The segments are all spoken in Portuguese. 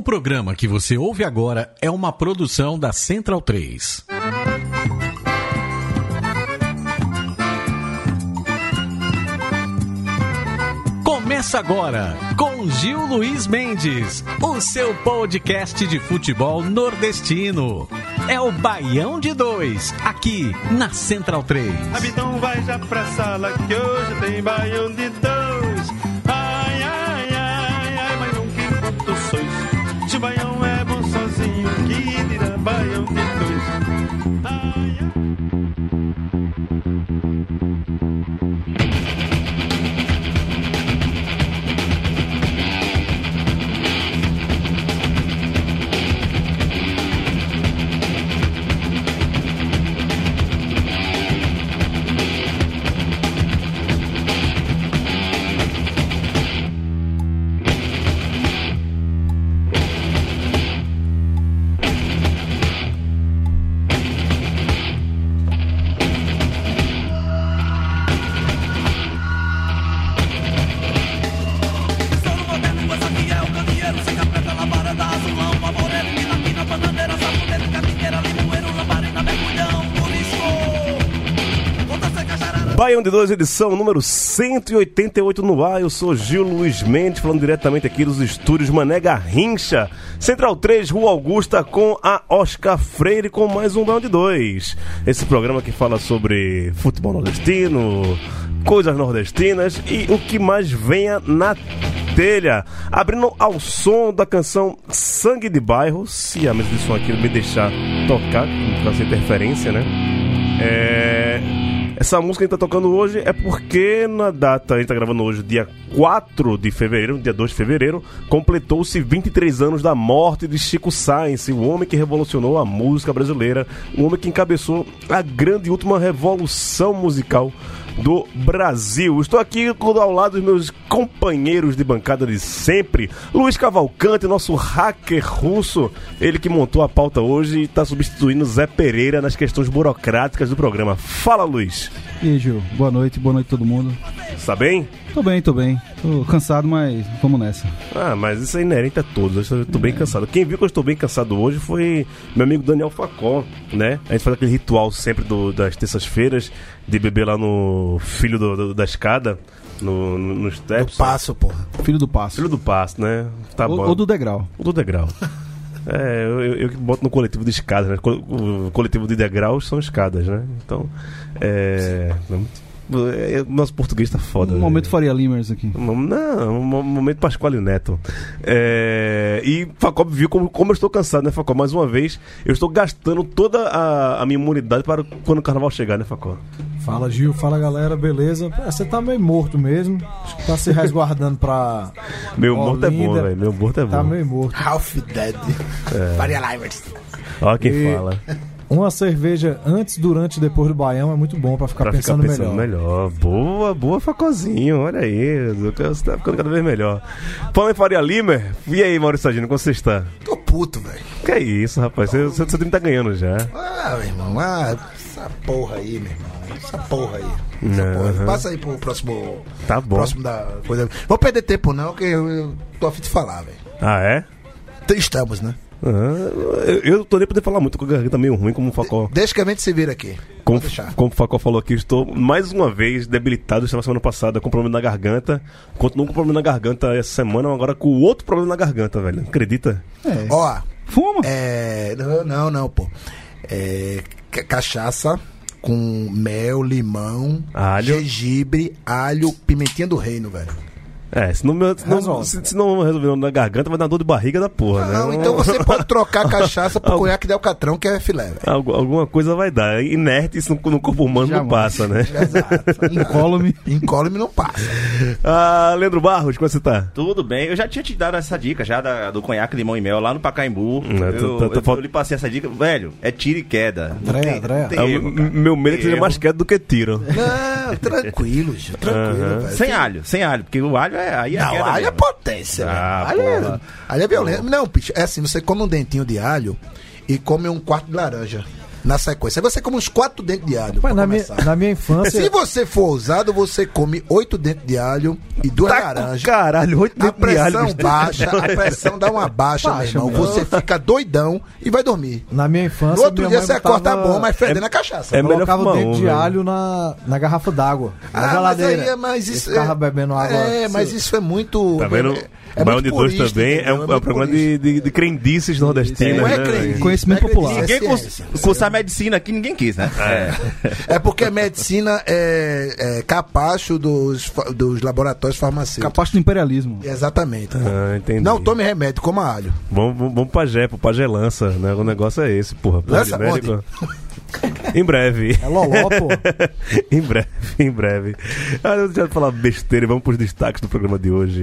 O programa que você ouve agora é uma produção da Central 3. Começa agora com Gil Luiz Mendes, o seu podcast de futebol nordestino. É o Baião de Dois, aqui na Central 3. Rapidão, vai já pra sala que hoje tem Baião de Dois. Ai, ai, ai, ai, mas não que quanto sois. Se o Baião é bom sozinho, que dirá Baião de Dois. Ai, ai. Baião de Dois, edição número 188 no ar. Eu sou Gil Luiz Mendes, falando diretamente aqui dos estúdios Mané Garrincha, Central 3, Rua Augusta, com a Oscar Freire, com mais um Baião de Dois. Esse programa que fala sobre futebol nordestino, coisas nordestinas e o que mais venha na telha. Abrindo ao som da canção Sangue de Bairro, se a mesa de som aqui me deixar tocar, não fazer interferência, né? Essa música que a gente tá tocando hoje é porque na data, a gente tá gravando hoje, dia 4 de fevereiro, dia 2 de fevereiro, completou-se 23 anos da morte de Chico Science, o homem que revolucionou a música brasileira, o homem que encabeçou a grande e última revolução musical do Brasil. Estou aqui ao lado dos meus companheiros de bancada de sempre, Luiz Cavalcante, nosso hacker russo, ele que montou a pauta hoje e está substituindo Zé Pereira nas questões burocráticas do programa. Fala, Luiz. E aí, Gil, boa noite todo mundo. Tá bem? Tô bem, tô cansado, mas vamos nessa. Ah, mas isso é inerente a todos, eu tô bem cansado. Quem viu que eu estou bem cansado hoje foi meu amigo Daniel Facó, né? A gente faz aquele ritual sempre das terças-feiras de beber lá no Filho da Escada, no steps. Do Passo, porra. Filho do Passo, né? Tá bom. Ou do Degrau. É, eu que boto no coletivo de escadas, né? O coletivo de degraus são escadas, né? Então, nosso português tá foda. Um momento Faria Limers aqui. Não, um momento Pascoal e Neto. E Facob viu como eu estou cansado, né, Facob? Mais uma vez, eu estou gastando toda a minha imunidade para quando o carnaval chegar, né, Facob? Fala, Gil, fala, galera, beleza? Você tá meio morto mesmo. Acho que tá se resguardando pra... Meu morto é bom, velho. Meu morto é bom. Tá meio morto. Half dead. Faria Limers. Olha quem fala. Uma cerveja antes, durante e depois do Baião é muito bom pra ficar pensando melhor. Boa, Facozinho, olha aí. Você tá ficando cada vez melhor. Falando em Faria Limer, e aí, Maurício Sagino, como você está? Tô puto, velho. Que é isso, rapaz? Seu time tá ganhando já. Ah, meu irmão, essa porra aí, meu irmão. Essa porra aí. Passa aí pro próximo. Tá bom. Próximo da coisa. Vou perder tempo, não, que eu tô afim de falar, velho. Ah, é? Então estamos, né? Eu tô nem podendo falar muito, porque a garganta tá meio ruim, como o Facó. Deixa que a mente se vira aqui. Como o Facó falou aqui, estou mais uma vez debilitado. Estava semana passada com problema na garganta. Continuo com problema na garganta essa semana, agora com outro problema na garganta, velho. Acredita? Ó, fuma? Não, pô. Cachaça com mel, limão, alho, gengibre, alho, pimentinha do reino, velho. Se não resolver na garganta, vai dar dor de barriga da porra, né? Não, então você pode trocar a cachaça por conhaque de alcatrão, que é filé, velho. Alguma coisa vai dar. Inerte, isso no corpo humano jamais. Não passa, né? Exato. Incólume não passa. Ah, Leandro Barros, como você tá? Tudo bem. Eu já tinha te dado essa dica, já do conhaque, limão e mel, lá no Pacaembu. Eu lhe passei essa dica. Velho, é tiro e queda. Meu medo é que seja mais queda do que tiro. Não, tranquilo, Gil. Tranquilo, velho. Sem alho, porque o alho alho é potência. Alho é violento. Não, bicho, é assim, você come um dentinho de alho e come um quarto de laranja. na sequência. Aí você come uns 4 dentes de alho. Mas na minha infância... Se você for ousado, você come 8 dentes de alho e 2 laranjas. Caralho, 8 dentes de alho. A pressão baixa, a pressão dá uma baixa, meu irmão. Você fica doidão e vai dormir. Na minha infância... No outro dia você acorda bom, mas fedendo a cachaça. Eu colocava o dente de alho na garrafa d'água, na geladeira. Mas isso... Ficava bebendo água. É, mas isso é muito... Tá vendo? O Baião de Dois também é um programa de crendices nordestinas. Não é crendice. Conhecimento popular. Ninguém cursar medicina aqui, ninguém quis, né? É porque a medicina é capacho dos laboratórios farmacêuticos. Capacho do imperialismo. Exatamente. Ah, entendi. Não tome remédio, coma alho. Vamos pra Jé, pro Pajé Lança, né? O negócio é esse, porra. Lança, né? Em breve. É loló, pô. Em breve. Ah, eu já vou falar besteira e vamos pros destaques do programa de hoje.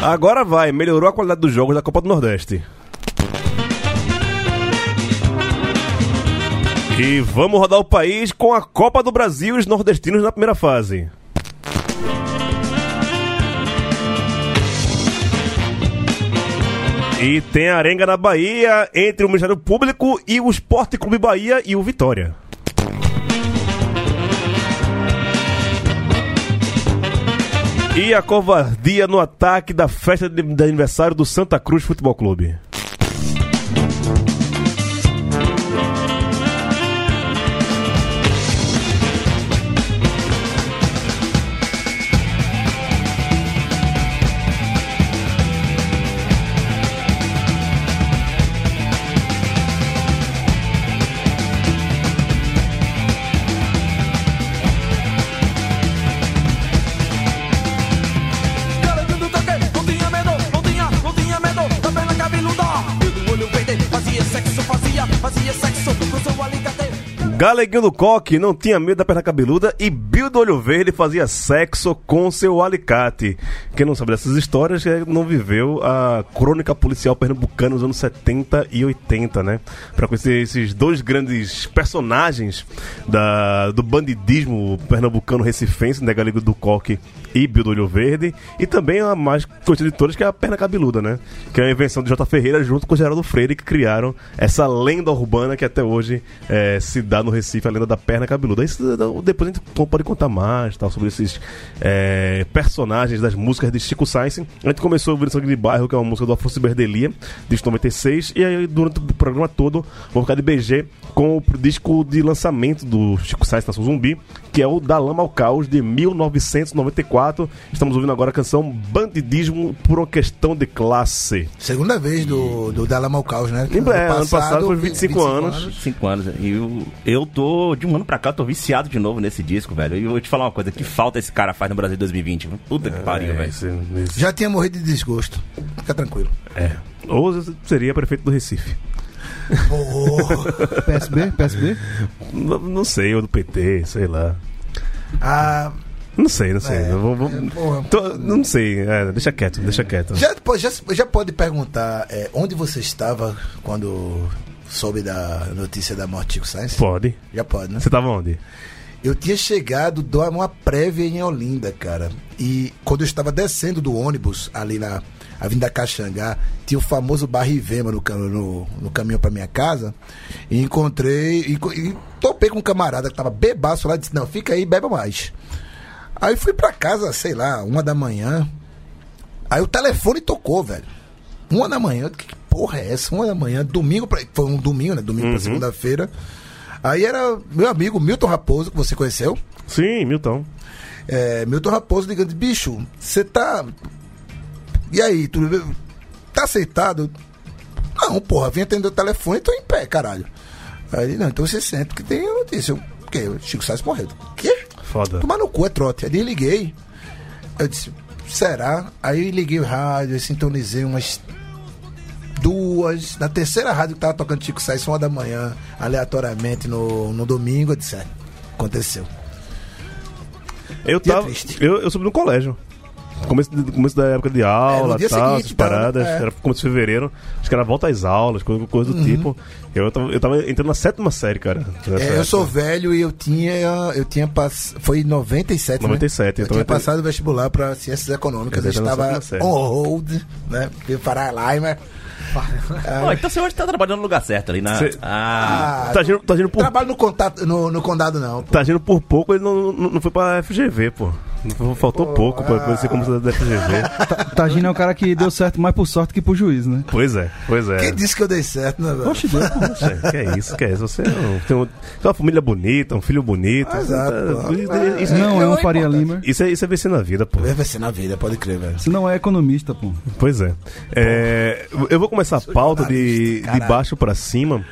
Agora vai, melhorou a qualidade dos jogos da Copa do Nordeste. E vamos rodar o país com a Copa do Brasil e os nordestinos na primeira fase. E tem arenga na Bahia entre o Ministério Público e o Esporte Clube Bahia e o Vitória. E a covardia no ataque da festa de aniversário do Santa Cruz Futebol Clube. Galeguinho do Coque não tinha medo da perna cabeluda e Bildo Olho Verde fazia sexo com seu alicate. Quem não sabe dessas histórias não viveu a crônica policial pernambucana nos anos 70 e 80, né? Pra conhecer esses dois grandes personagens do bandidismo pernambucano recifense, né? Galeguinho do Coque e Bildo Olho Verde. E também a mais conhecida de todas, que é a perna cabeluda, né? Que é a invenção de Jota Ferreira junto com o Geraldo Freire, que criaram essa lenda urbana que até hoje se dá no Recife, a lenda da perna cabeluda. Isso, depois a gente pode contar mais tal, sobre esses personagens das músicas de Chico Science. A gente começou ouvindo Sangue de Bairro, que é uma música do Afro Ciberdelia, disco 96, e aí durante o programa todo vou ficar de BG com o disco de lançamento do Chico Science, Nação Zumbi, que é o Da Lama ao Caos, de 1994. Estamos ouvindo agora a canção Bandidismo por uma Questão de Classe. Segunda vez do Da Lama ao Caos, né? Ano passado foi 25 anos. 25 anos, e eu tô, de um ano pra cá, eu tô viciado de novo nesse disco, velho. E eu vou te falar uma coisa, que falta esse cara faz no Brasil 2020. Puta que pariu, velho. Já tinha morrido de desgosto. Fica tranquilo. Ou seria prefeito do Recife. Oh. PSB? Não sei, ou do PT, sei lá. Não sei. Deixa quieto. Já pode perguntar onde você estava quando... Soube da notícia da morte de Chico Science? Pode. Já pode, né? Você tava onde? Eu tinha chegado de uma prévia em Olinda, cara. E quando eu estava descendo do ônibus, ali na Avenida Caxangá, tinha o famoso bar Rivema no caminho pra minha casa. E encontrei... E topei com um camarada que tava bebaço lá e disse, não, fica aí, beba mais. Aí fui pra casa, sei lá, 1h da manhã. Aí o telefone tocou, velho. 1h da manhã, que porra é essa? 1h da manhã, foi um domingo, né? Domingo pra segunda-feira. Aí era meu amigo Milton Raposo, que você conheceu. Sim, Milton. Milton Raposo ligando, bicho, você tá... E aí, tu tá aceitado? Não, porra, vim atender o telefone e tô em pé, caralho. Aí ele, não, então você sente que tem notícia. O quê? Chico Science morreu. O quê? Foda. Tomar no cu, é trote. Aí liguei. Eu disse, será? Aí liguei o rádio, eu sintonizei umas... 2, na terceira rádio que tava tocando Chico Science, 1h da manhã, aleatoriamente no domingo, eu disse, aconteceu. Eu soube no colégio. começo da época de aula, é, tal, seguinte, paradas, então, era começo de fevereiro, acho que era volta às aulas, coisa do tipo. Eu tava entrando na sétima série, cara. Eu sou velho e foi em 97, né? 97. Eu tinha passado o vestibular para Ciências Econômicas, eu estava on hold, né? Veio parar lá, mas... Oh, então você hoje tá trabalhando no lugar certo ali, né? Tá agindo por... Trabalho no condado, não. Pô. Tá agindo por pouco, ele não foi pra FGV, pô. Faltou pouco pra você começar da FGV. Tajir é um cara que deu certo mais por sorte que por juízo, né? Pois é. Quem disse que eu dei certo, né, velho? Oxe, Deus, pô. Que é isso. Você tem uma família bonita, um filho bonito. Exato. Isso não é uma Faria Lima. Isso é vencer na vida, pô. É vencer na vida, pode crer, velho. Você não é economista, pô. Pois é. Eu vou começar a pauta de baixo pra cima,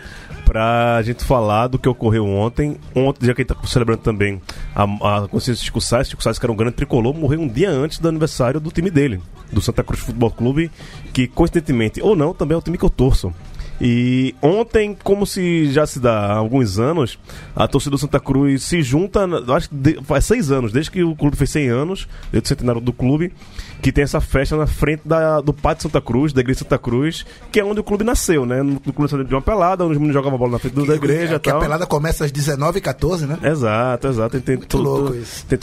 pra gente falar do que ocorreu ontem, já que a gente tá celebrando também a consciência de Chico Science. Chico Science, que era um grande tricolor, morreu um dia antes do aniversário do time dele, do Santa Cruz Futebol Clube, que coincidentemente ou não, também é o time que eu torço. E ontem, como se já se dá há alguns anos, a torcida do Santa Cruz se junta, acho que faz 6 anos, desde que o clube fez 100 anos, desde o centenário do clube, que tem essa festa na frente do Pátio Santa Cruz, da Igreja Santa Cruz, que é onde o clube nasceu, né? No clube de uma pelada, onde os meninos jogavam bola na frente da igreja e tal. A pelada começa às 19h14, né? Exato. Tem toda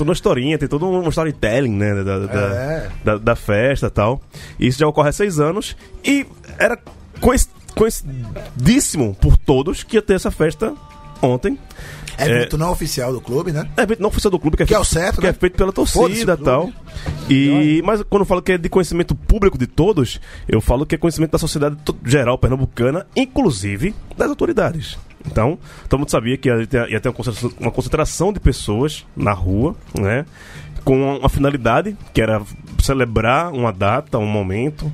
uma historinha, tem todo um storytelling, né? Da festa e tal. E isso já ocorre há 6 anos e era conhecidíssimo por todos que ia ter essa festa ontem. É evento não oficial do clube, né? É evento não oficial do clube, que é o certo, que né? É feito pela torcida e tal. Mas quando eu falo que é de conhecimento público de todos, eu falo que é conhecimento da sociedade geral pernambucana, inclusive das autoridades. Então, todo mundo sabia que ia ter uma concentração de pessoas na rua, né? Com uma finalidade, que era celebrar uma data, um momento.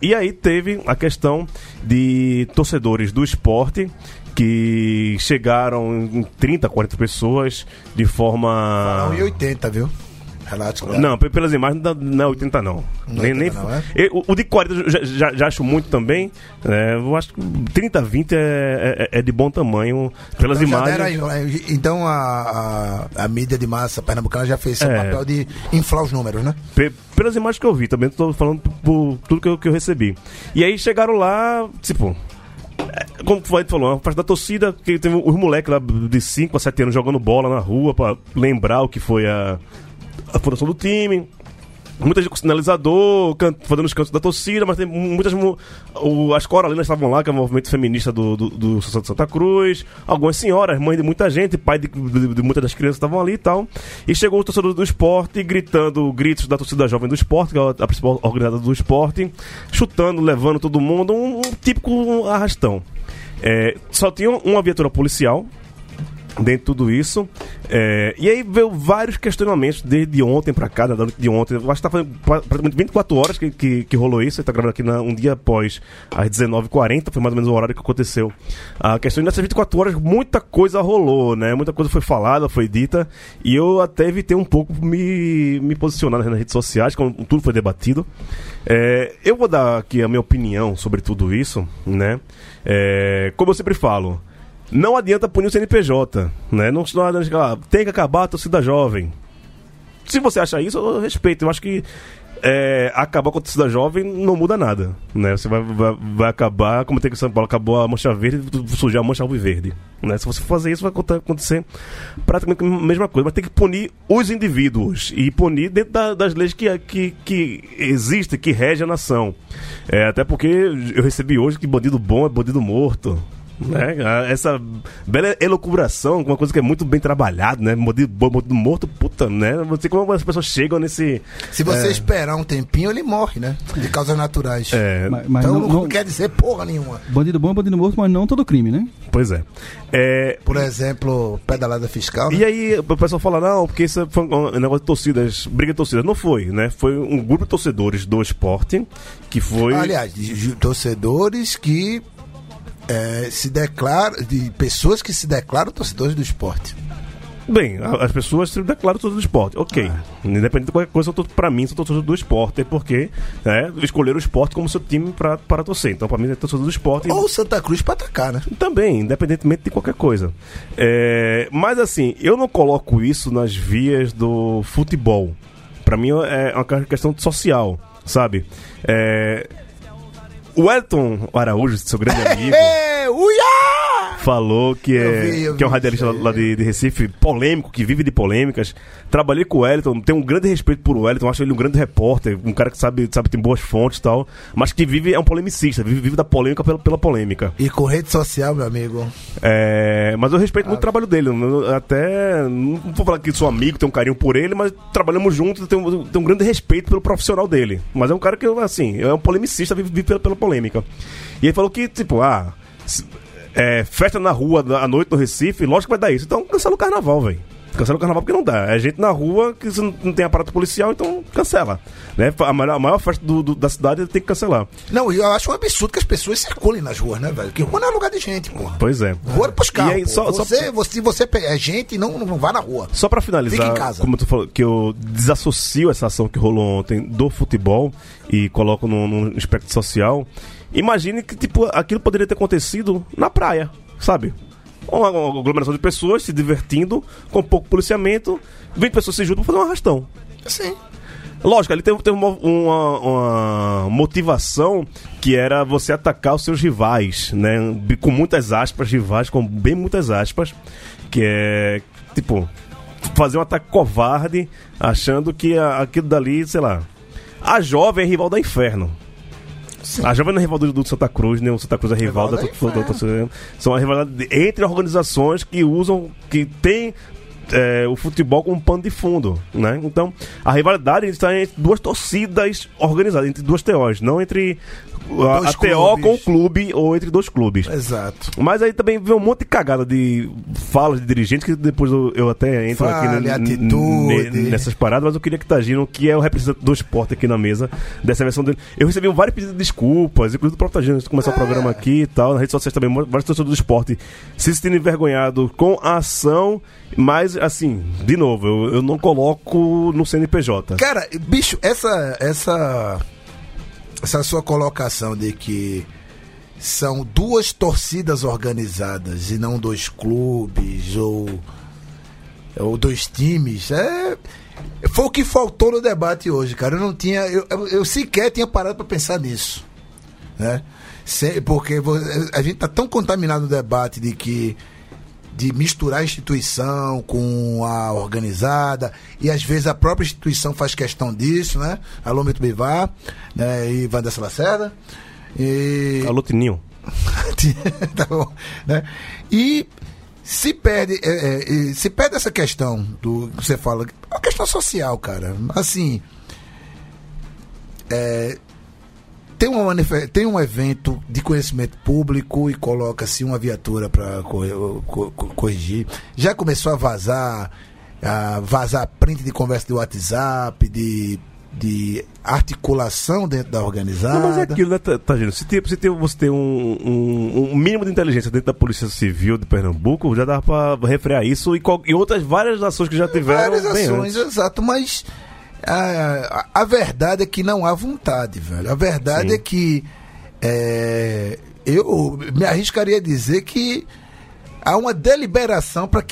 E aí teve a questão de torcedores do esporte que chegaram em 30, 40 pessoas de forma... Não, e 80, viu? Relato, claro. Não, pelas imagens não é 80 não. Não, é? O de 40 eu já acho muito também. Eu acho que 30, 20 é de bom tamanho pelas imagens. Então a mídia de massa pernambucana já fez seu papel de inflar os números, né? Pelas imagens que eu vi, também estou falando por tudo que eu recebi. E aí chegaram lá, tipo... Como o Flávio falou, a parte da torcida, que teve os moleques lá de 5 a 7 anos jogando bola na rua pra lembrar o que foi a fundação do time. Muita gente com sinalizador, fazendo os cantos da torcida, mas tem muitas... As coralinas estavam lá, que é o movimento feminista do Santa Cruz. Algumas senhoras, mães de muita gente, pai de muitas das crianças estavam ali e tal. E chegou o torcedor do esporte, gritando gritos da torcida jovem do esporte, que é a principal organizada do esporte, chutando, levando todo mundo, um típico arrastão. Só tinha uma viatura policial dentro de tudo isso, e aí veio vários questionamentos desde ontem pra cá, da noite de ontem. Eu acho que tá fazendo praticamente 24 horas que rolou isso. Você tá gravando aqui um dia após às 19h40, foi mais ou menos o horário que aconteceu a questão. E nessas 24 horas muita coisa rolou, né? Muita coisa foi falada, foi dita, e eu até evitei um pouco me posicionar nas redes sociais, quando tudo foi debatido. Eu vou dar aqui a minha opinião sobre tudo isso, né? Como eu sempre falo, não adianta punir o CNPJ, né? Não adianta tem que acabar a torcida jovem. Se você acha isso, eu respeito. Eu acho que acabar com a torcida jovem não muda nada, né? Você vai acabar, como tem que São Paulo acabou a mancha verde, surgiu a mancha alviverde, né? Se você fazer isso, vai acontecer praticamente a mesma coisa. Mas tem que punir os indivíduos e punir dentro das leis que existem, que regem a nação. Até porque eu recebi hoje que bandido bom é bandido morto. Essa bela elucubração, uma coisa que é muito bem trabalhada, né? Bandido morto, puta, né? Não sei como as pessoas chegam nesse... Se você esperar um tempinho, ele morre, né? De causas naturais. Mas então não quer dizer porra nenhuma. Bandido bom é bandido morto, mas não todo crime, né? Pois é. Por exemplo, pedalada fiscal, né? E aí o pessoal fala, não, porque isso foi um negócio de torcidas, briga de torcidas. Não foi, né? Foi um grupo de torcedores do esporte que foi... Aliás, de torcedores que... de pessoas que se declaram torcedores do esporte. Bem, as pessoas se declaram torcedores do esporte, ok. Independente de qualquer coisa, pra mim, são torcedores do esporte, porque escolheram o esporte como seu time para torcer. Então, pra mim, é torcedor do esporte. Ou Santa Cruz pra atacar, né? Também, independentemente de qualquer coisa. Mas, assim, eu não coloco isso nas vias do futebol. Pra mim é uma questão social, sabe? O Elton Araújo, seu grande amigo, falou que é um radialista lá de Recife, polêmico, que vive de polêmicas. Trabalhei com o Wellington, tenho um grande respeito por Wellington, acho ele um grande repórter, um cara que sabe tem boas fontes e tal, mas que vive, é um polemicista, vive da polêmica pela polêmica. E com rede social, meu amigo. Mas eu respeito muito o trabalho dele, até, não vou falar que sou amigo, tenho um carinho por ele, mas trabalhamos juntos, tenho um grande respeito pelo profissional dele. Mas é um cara que, assim, é um polemicista, vive pela polêmica. E ele falou que, tipo, festa na rua à noite no Recife, lógico que vai dar isso. Então cancela o carnaval, velho. Cancela o carnaval porque não dá. É gente na rua que não tem aparato policial, então cancela. Né? A maior festa da cidade tem que cancelar. Não, eu acho um absurdo que as pessoas circulem nas ruas, né, velho? Porque rua não é lugar de gente, porra. Pois é. Rua pros carros. E aí, você é gente e não vá na rua. Só pra finalizar, fica em casa. Como tu falou, que eu desassocio essa ação que rolou ontem do futebol e coloco num aspecto social. Imagine que, tipo, aquilo poderia ter acontecido na praia, sabe? Uma aglomeração de pessoas se divertindo, com pouco policiamento, 20 pessoas se juntam pra fazer um arrastão. Sim. Lógico, ali teve uma motivação que era você atacar os seus rivais, né? Com muitas aspas, rivais, com bem muitas aspas, que é, tipo, fazer um ataque covarde, achando que aquilo dali, sei lá, a Jovem é rival da Inferno. Sim. A Jovem não é rival do Santa Cruz, nem o Santa Cruz é rival da são a rivalidade entre organizações que tem o futebol como pano de fundo, né? Então, a rivalidade está entre duas torcidas organizadas, entre duas TOs, não entre a TO com o clube ou entre dois clubes. Exato. Mas aí também veio um monte de cagada de falas de dirigentes, que depois eu até entro nessas paradas, mas eu queria que Tajir, que é o representante do esporte aqui na mesa, dessa versão dele. Eu recebi vários pedidos de desculpas, inclusive do próprio Tajir, antes de começar o programa aqui e tal, nas redes sociais também, vários torcedores do esporte se sentindo envergonhado com a ação, mas assim, de novo, eu não coloco no CNPJ. Cara, bicho, essa sua colocação de que são duas torcidas organizadas e não dois clubes ou dois times, foi o que faltou no debate hoje, cara. Eu não tinha, eu sequer tinha parado para pensar nisso, né? Porque a gente tá tão contaminado no debate de misturar a instituição com a organizada, e às vezes a própria instituição faz questão disso, né? Alô, Mito Bivar, né? E Vandessa Lacerda. Alô, Tininho. Tá bom, né? E se perde essa questão do que você fala, é uma questão social, cara. Assim, tem um evento de conhecimento público e coloca-se uma viatura para corrigir. Já começou a vazar print de conversa de WhatsApp, de articulação dentro da organizada. Não, mas é aquilo, né, Tajir? Se você tem um mínimo de inteligência dentro da Polícia Civil de Pernambuco, já dava para refrear isso e outras várias ações que já tiveram. Várias ações, exato, mas... A verdade é que não há vontade, velho. A verdade, sim, é que eu me arriscaria a dizer que há uma deliberação para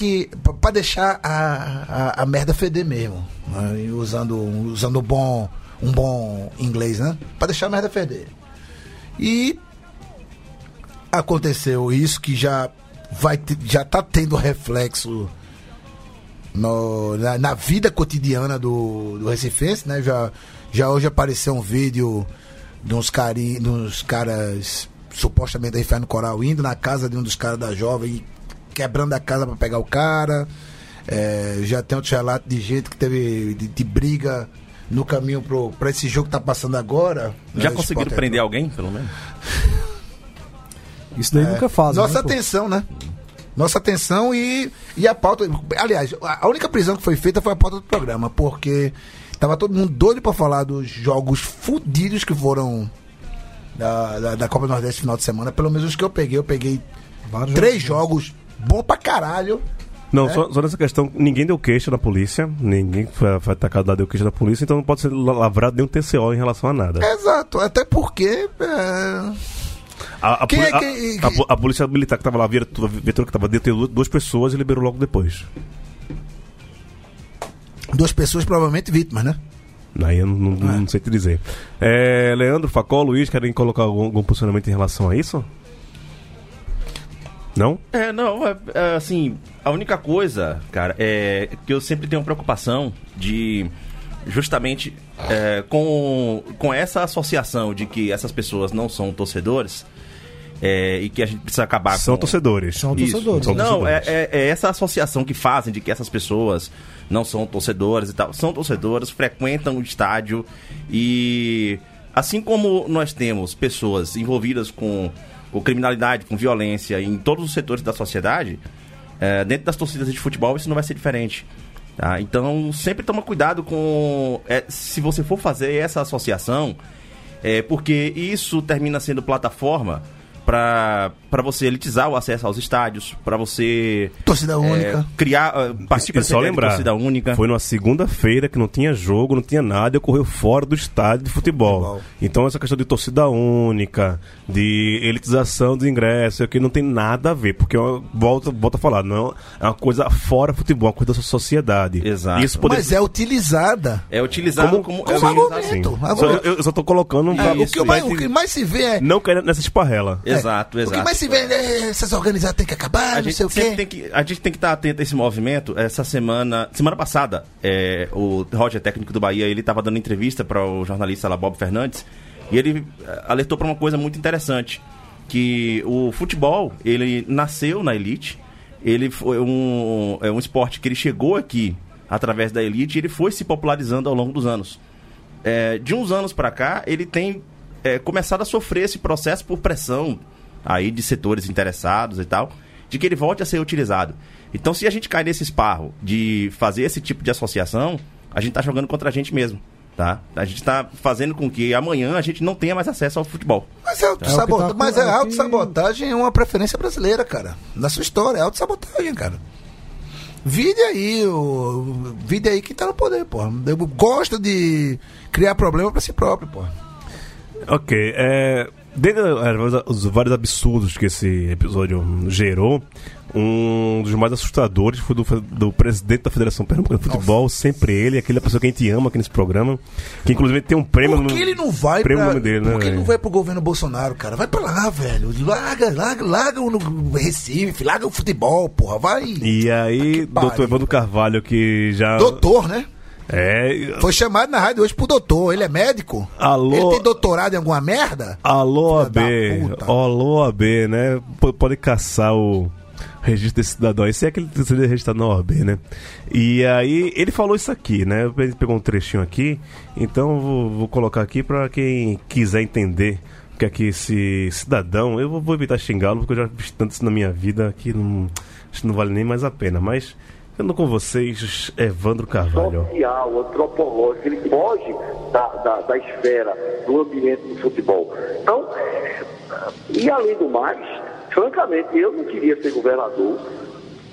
deixar a merda feder mesmo, né? Usando um bom inglês, né? Para deixar a merda feder. E aconteceu isso, que já tá tendo reflexo na vida cotidiana do recifense, né? Já hoje apareceu um vídeo de uns caras supostamente da Inferno Coral indo na casa de um dos caras da Jovem, quebrando a casa para pegar o cara. Já tem outro relato de gente que teve de briga no caminho para esse jogo que tá passando agora. Já conseguiram prender alguém, pelo menos? Isso daí nunca faz. Nossa atenção, né? Nossa atenção e a pauta... Aliás, a única prisão que foi feita foi a pauta do programa, porque tava todo mundo doido pra falar dos jogos fudidos que foram da Copa do Nordeste no final de semana. Pelo menos os que eu peguei. Eu peguei vários 3 jogos bom pra caralho. Não, né? só nessa questão, ninguém deu queixa na polícia, ninguém foi atacado lá, deu queixa na polícia, então não pode ser lavrado nenhum TCO em relação a nada. Exato, até porque... A polícia militar que estava lá, a viatura que estava detendo 2 pessoas e liberou logo depois. 2 pessoas provavelmente vítimas, né? Aí eu não sei te dizer. Leandro, Facó, Luiz, querem colocar algum posicionamento em relação a isso? Não? Assim, a única coisa, cara, é que eu sempre tenho preocupação de justamente com essa associação de que essas pessoas não são torcedores e que a gente precisa acabar são com... São torcedores. Não, é essa associação que fazem de que essas pessoas não são torcedores e tal. São torcedores, frequentam o estádio e assim como nós temos pessoas envolvidas com criminalidade, com violência em todos os setores da sociedade, dentro das torcidas de futebol isso não vai ser diferente, tá? Então sempre toma cuidado com se você for fazer essa associação, porque isso termina sendo plataforma para você elitizar o acesso aos estádios, para você... Torcida única. Partir para a torcida única. Foi numa segunda-feira que não tinha jogo, não tinha nada, e ocorreu fora do estádio de futebol. Então essa questão de torcida única, de elitização dos ingressos, aqui não tem nada a ver, porque, volto a falar, não é uma coisa fora futebol, é uma coisa da sociedade. Exato. Isso pode... Mas é utilizada. É utilizada como argumento. Eu só estou colocando... O que mais se vê é... Não cair nessa esparrela. Exato. O que mais se vê, essas organizadas tem que acabar, não sei o quê. A gente tem que estar atento a esse movimento. Essa semana passada, o Roger, técnico do Bahia, ele estava dando entrevista para o jornalista Bob Fernandes e ele alertou para uma coisa muito interessante, que o futebol, ele nasceu na elite, ele foi um esporte que ele chegou aqui através da elite e ele foi se popularizando ao longo dos anos. De uns anos para cá, ele tem... começado a sofrer esse processo por pressão aí de setores interessados e tal, de que ele volte a ser utilizado. Então, se a gente cai nesse esparro de fazer esse tipo de associação, a gente está jogando contra a gente mesmo, tá? A gente está fazendo com que amanhã a gente não tenha mais acesso ao futebol. Mas é autossabotagem, é uma preferência brasileira, cara. Na sua história, é autossabotagem, cara. Vide aí que tá no poder, porra. Eu gosto de criar problema para si próprio, porra. Ok, dentre os vários absurdos que esse episódio gerou, um dos mais assustadores foi do presidente da Federação Pernambucana de Futebol, sempre ele, aquela pessoa que a gente ama aqui nesse programa, que inclusive tem um prêmio no nome dele, né? Por que ele não vai pro governo Bolsonaro, cara? Vai pra lá, velho. Larga o Recife, larga o futebol, porra, vai. E aí, doutor Evandro Carvalho, que já... Doutor, né? Foi chamado na rádio hoje pro doutor. Ele é médico? Alô... Ele tem doutorado em alguma merda? Alô, AB. Alô, AB, né? Pode caçar o registro desse cidadão. Esse é aquele que seria registrado na OAB, né? E aí, ele falou isso aqui, né? Ele pegou um trechinho aqui. Então, vou colocar aqui pra quem quiser entender o que é que esse cidadão... Eu vou evitar xingá-lo, porque eu já fiz tanto isso na minha vida que não vale nem mais a pena, mas... Ando com vocês, Evandro Carvalho. Social, antropológico, ele foge da esfera, do ambiente do futebol. Então, e além do mais, francamente, eu não queria ser governador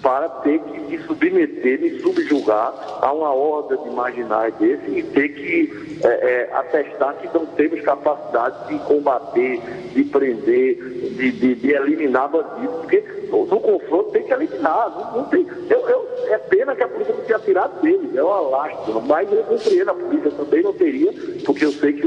para ter que me submeter, me subjugar a uma horda de marginais desse e ter que atestar que não temos capacidade de combater, de prender, de eliminar bandidos, porque no confronto tem que eliminar, não tem. É pena que a polícia não tenha tirado dele, é uma lástima, mas eu compreendo, a polícia também não teria, porque eu sei que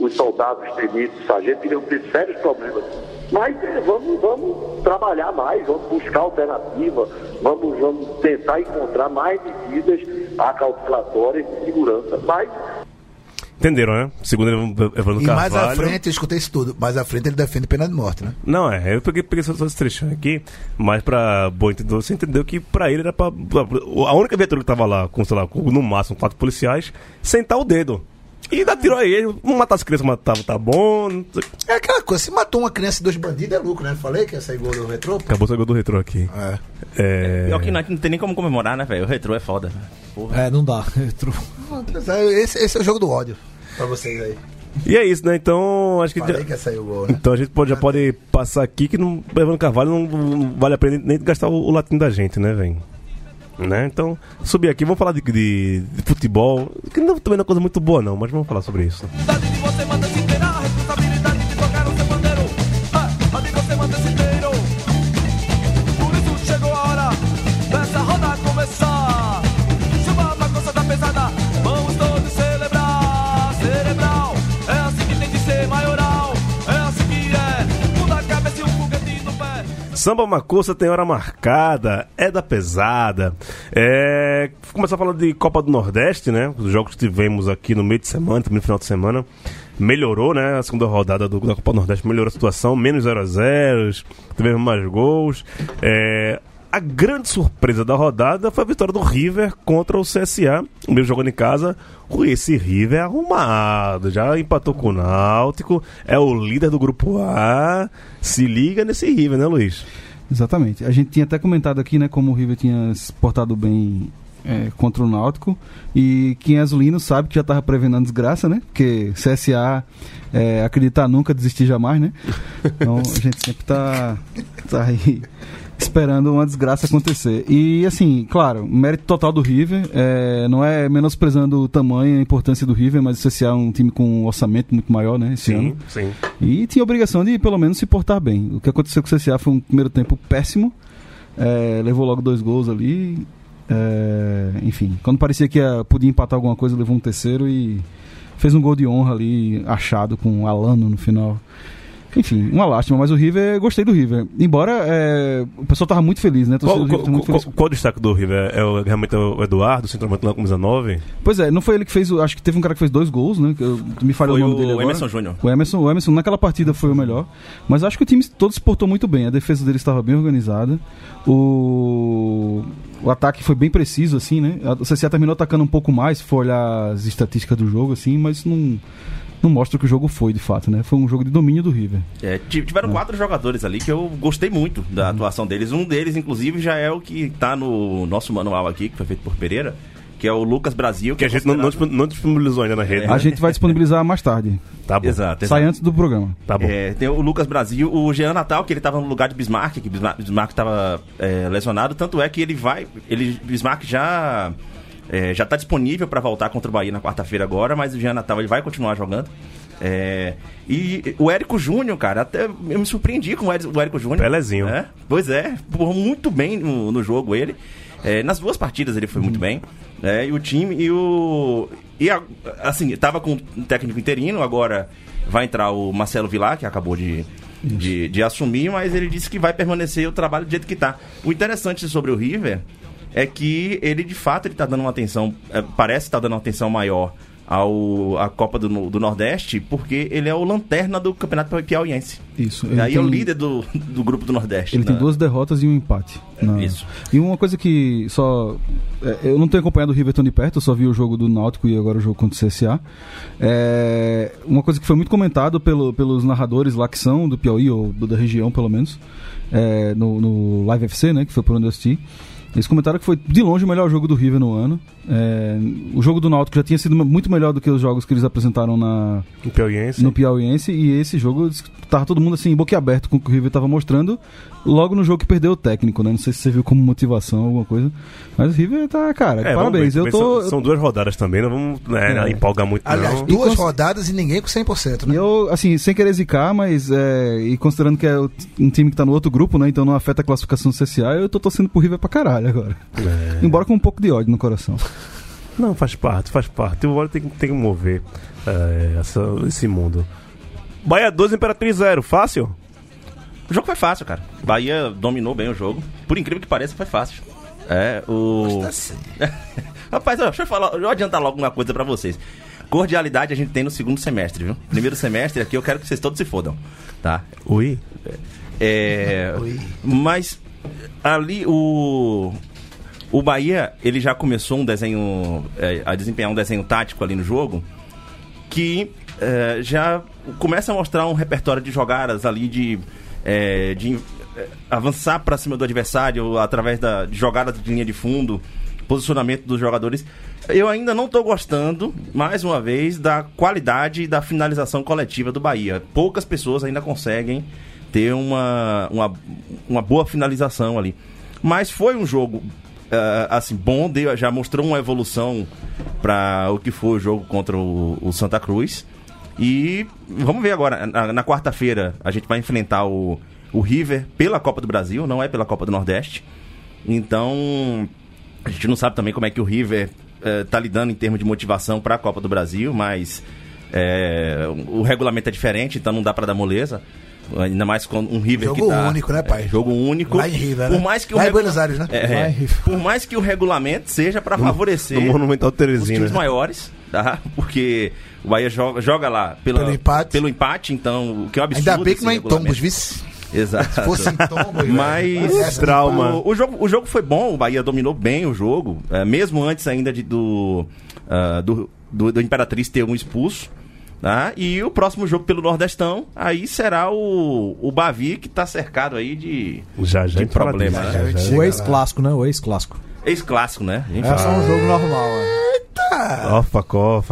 os soldados, os tenentes, os sargentos iriam ter sérios problemas. Mas vamos trabalhar mais, vamos buscar alternativa, vamos tentar encontrar mais medidas acautelatórias de segurança. Mas... Entenderam, né? Segundo Evandro Carvalho. E mais à frente, eu escutei isso tudo, mais à frente ele defende pena de morte, né? Não, eu peguei só esse trechinho aqui, mas pra boa entendedor, você entendeu que pra ele era a única viatura que tava lá, com, sei lá, no máximo 4 policiais, sentar o dedo. E ainda tirou a ele, não matar as crianças, matava, tá bom. É aquela coisa, se matou uma criança e 2 bandidos é lucro, né? Falei que ia sair gol do retrô. Acabou de sair gol do retrô aqui. Pior que não tem nem como comemorar, né, velho? O retrô é foda. Porra. Não dá. Retrô. Esse é o jogo do ódio pra vocês aí. E é isso, né? Então acho que já saiu o gol, né? Então a gente pode passar aqui que não, Evandro Carvalho não vale a pena nem gastar o latim da gente, né, velho? Né? Então, subir aqui, vamos falar de futebol, que não, também não é uma coisa muito boa não, mas vamos falar sobre isso. Chegou a hora dessa roda começar. Chupa a bagunça da pesada, vamos todos. Samba Macuça tem hora marcada, é da pesada. Começar falando de Copa do Nordeste, né? Os jogos que tivemos aqui no meio de semana, também no final de semana. Melhorou, né? A segunda rodada da Copa do Nordeste melhorou a situação. Menos 0-0, tivemos mais gols. A grande surpresa da rodada foi a vitória do River contra o CSA, mesmo jogando em casa. Esse River é arrumado, já empatou com o Náutico, é o líder do Grupo A. Se liga nesse River, né, Luiz? Exatamente. A gente tinha até comentado aqui, né, como o River tinha se portado bem contra o Náutico. E quem é azulino sabe que já estava prevendo a desgraça, né? Porque CSA, acreditar nunca, desistir jamais, né? Então a gente sempre tá aí esperando uma desgraça acontecer. E assim, claro, mérito total do River, não é menosprezando o tamanho e a importância do River, mas o CSA é um time com um orçamento muito maior, né, esse ano. Sim. E tinha a obrigação de pelo menos se portar bem. O que aconteceu com o CSA foi um primeiro tempo péssimo, levou logo 2 gols ali, enfim, quando parecia que podia empatar alguma coisa, levou um terceiro e fez um gol de honra ali, achado com o Alano no final. Enfim, uma lástima, mas o River, gostei do River. Embora o pessoal tava muito feliz, né? Qual o destaque do River? É realmente o Eduardo, o centroavante lá com 19? Pois é, não foi ele que fez, acho que teve um cara que fez 2 gols, né? Me falhou o nome dele agora. Emerson Júnior. O Emerson naquela partida foi o melhor, mas acho que o time todo se portou muito bem, a defesa dele estava bem organizada, o ataque foi bem preciso, assim, né? O CSA terminou atacando um pouco mais, se for olhar as estatísticas do jogo, assim, mas não mostra o que o jogo foi, de fato, né? Foi um jogo de domínio do River. Tiveram 4 jogadores ali que eu gostei muito da atuação deles. Um deles, inclusive, já é o que tá no nosso manual aqui, que foi feito por Pereira, que é o Lucas Brasil. Que a gente não disponibilizou ainda na rede. A gente vai disponibilizar mais tarde. Tá bom. Exato. Sai antes do programa. Tá bom. Tem o Lucas Brasil, o Jean Natal, que ele tava no lugar de Bismarck, que Bismarck tava lesionado, tanto é que Bismarck já... já está disponível para voltar contra o Bahia na quarta-feira agora, mas o Jean Natal ele vai continuar jogando. E o Érico Júnior, cara, até eu me surpreendi com o Érico Júnior. Pelezinho. Né? Pois é, muito bem no jogo ele. Nas 2 partidas ele foi muito bem. E o time assim, estava com um técnico interino, agora vai entrar o Marcelo Vilar, que acabou de assumir, mas ele disse que vai permanecer o trabalho do jeito que está. O interessante sobre o River é que ele, de fato, ele tá dando uma atenção, parece estar dando uma atenção maior à Copa do Nordeste, porque ele é o lanterna do Campeonato Piauiense. Isso. É o líder do grupo do Nordeste. Ele tem 12 derrotas e um empate. Isso. E uma coisa que eu não tenho acompanhado o River tão de perto, eu só vi o jogo do Náutico e agora o jogo contra o CSA. Uma coisa que foi muito comentado pelos narradores lá que são do Piauí, ou da região, pelo menos, no Live FC, né, que foi por onde eu assisti. Eles comentaram que foi, de longe, o melhor jogo do River no ano. O jogo do Náutico já tinha sido muito melhor do que os jogos que eles apresentaram no Piauiense. E esse jogo, estava todo mundo assim, boquiaberto com o que o River estava mostrando. Logo no jogo que perdeu o técnico, né? Não sei se serviu como motivação, alguma coisa. Mas o River tá, cara, parabéns. São 2 rodadas também, não vamos empolgar muito. Aliás, 2 rodadas e ninguém com 100%, né? Eu, assim, sem querer zicar, mas considerando que é um time que tá no outro grupo, né? Então não afeta a classificação do CSA, eu tô torcendo pro River pra caralho agora. Embora com um pouco de ódio no coração. Não, faz parte. O ódio tem que mover esse mundo. Bahia 2, Imperatriz 0. Fácil? O jogo foi fácil, cara. Bahia dominou bem o jogo. Por incrível que pareça, foi fácil. Rapaz, deixa eu falar, eu adiantar logo uma coisa pra vocês. Cordialidade a gente tem no segundo semestre, viu? Primeiro semestre aqui eu quero que vocês todos se fodam, tá? Ui. Mas... ali o Bahia, ele já começou um desenho, a desempenhar um desenho tático ali no jogo, que já começa a mostrar um repertório de jogadas ali de avançar para cima do adversário através de jogadas de linha de fundo, posicionamento dos jogadores. Eu ainda não estou gostando, mais uma vez, da qualidade e da finalização coletiva do Bahia. Poucas pessoas ainda conseguem ter uma boa finalização ali. Mas foi um jogo assim, bom, já mostrou uma evolução para o que foi o jogo contra o Santa Cruz. E vamos ver agora, na quarta-feira a gente vai enfrentar o River pela Copa do Brasil, não é pela Copa do Nordeste. Então a gente não sabe também como é que o River tá lidando em termos de motivação para a Copa do Brasil, mas o regulamento é diferente, então não dá para dar moleza. Ainda mais quando um River jogo que tá... Jogo único, né, pai? Jogo único. Lá em River, né? Por mais que o Buenos Aires, né? Por mais que o regulamento seja para favorecer Monumental Teresina, os times maiores, tá? Porque o Bahia joga lá pelo empate, então, o que é um absurdo. Ainda bem que não é em tombos, vice. Exato. Se fosse em tombos, mas trauma. O jogo foi bom, o Bahia dominou bem o jogo, mesmo antes ainda do Imperatriz ter um expulso. Ah, e o próximo jogo pelo Nordestão aí será o Bavi, que está cercado aí de problemas. O ex-clássico, né? Ex-clássico, né? É só um jogo normal, né? Ó, Facó.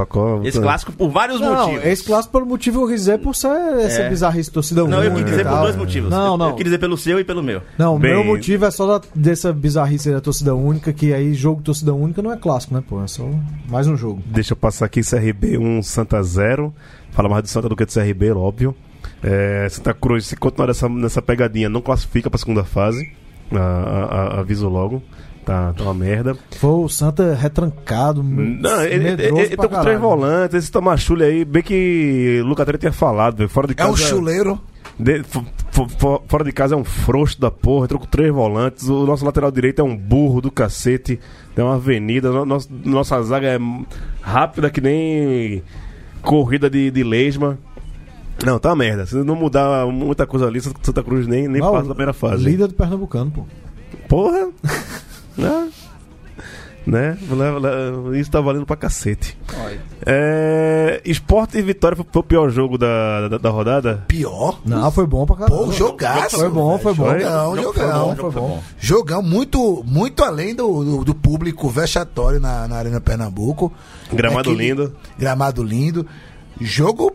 Ex-clássico por vários motivos. Ex-clássico pelo motivo eu quis dizer por ser essa bizarrice torcida única. Não, eu quis dizer por dois motivos. Eu quis dizer pelo seu e pelo meu. Não, o meu motivo é só dessa bizarrice da torcida única, que aí jogo de torcida única não é clássico, né, pô? É só mais um jogo. Deixa eu passar aqui CRB 1, Santa 0. Fala mais do Santa do que do CRB, óbvio. Santa Cruz, se continuar nessa pegadinha, não classifica pra segunda fase. Aviso logo. Tá uma merda. Foi o Santa retrancado. Não, ele tá com três volantes. Esse Tamachule aí, bem que o Lucatreira tinha falado, véio, fora de casa. É um chuleiro. Fora de casa é um frouxo da porra. Entrou com três volantes. O nosso lateral direito é um burro do cacete. É uma avenida. Nossa zaga é rápida que nem corrida de lesma. Não, tá uma merda. Se não mudar muita coisa ali, Santa Cruz nem passa da primeira fase. Líder do Pernambucano, pô. Porra! Né? Isso tá valendo pra cacete. Sport e Vitória foi o pior jogo da rodada? Pior? Não, foi bom pra caralho. Pô, jogaço. Foi bom. Jogão. Jogão muito, muito além do público vexatório na Arena Pernambuco. Gramado lindo. Jogo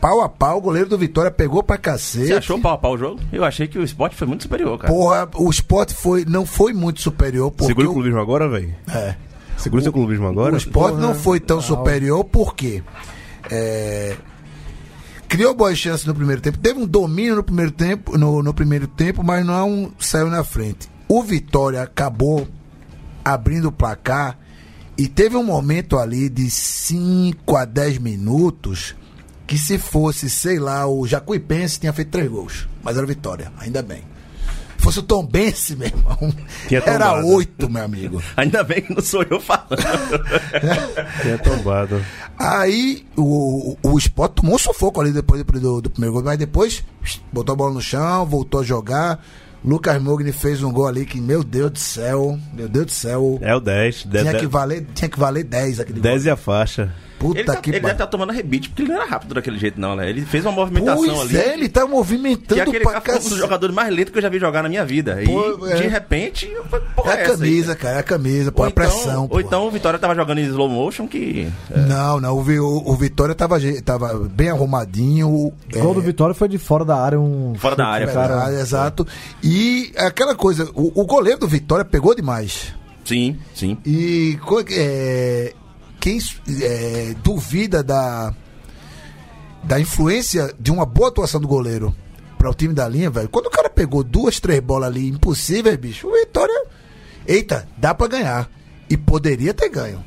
pau a pau, o goleiro do Vitória pegou pra cacete. Você achou pau a pau o jogo? Eu achei que o Sport foi muito superior, cara. Porra, o Sport não foi muito superior. Segura o clubismo agora, velho? É. Segura seu clubismo agora? O Sport não foi tão superior porque criou boas chances no primeiro tempo. Teve um domínio no primeiro tempo, mas não saiu na frente. O Vitória acabou abrindo o placar e teve um momento ali de 5 a 10 minutos... que se fosse, sei lá, o Jacuipense tinha feito 3 gols, mas era Vitória, ainda bem. Se fosse o Tombense, meu irmão, era 8, meu amigo. Ainda bem que não sou eu falando. Tinha tombado. Aí o Sport tomou um sufoco ali depois do primeiro gol, mas depois botou a bola no chão, voltou a jogar. Lucas Mogni fez um gol ali que, meu Deus do céu. É o 10. Tinha que valer 10 aquele 10 gol. E a faixa. Puta ele ele deve estar tomando rebite, porque ele não era rápido daquele jeito, não, né? Ele fez uma movimentação ali. Ele tá movimentando pra cá. É um dos jogadores mais lentos que eu já vi jogar na minha vida. Pô, de repente, é a camisa, pô, a pressão. Ou então o Vitória tava jogando em slow motion que... Não, o Vitória tava bem arrumadinho. O gol do Vitória foi de fora da área. Fora da área, cara. Exato. E aquela coisa, o goleiro do Vitória pegou demais. Sim. E... quem duvida da influência de uma boa atuação do goleiro para o time da linha, velho, quando o cara pegou 2, 3 bolas ali impossíveis, bicho, o Vitória, eita, dá para ganhar. E poderia ter ganho.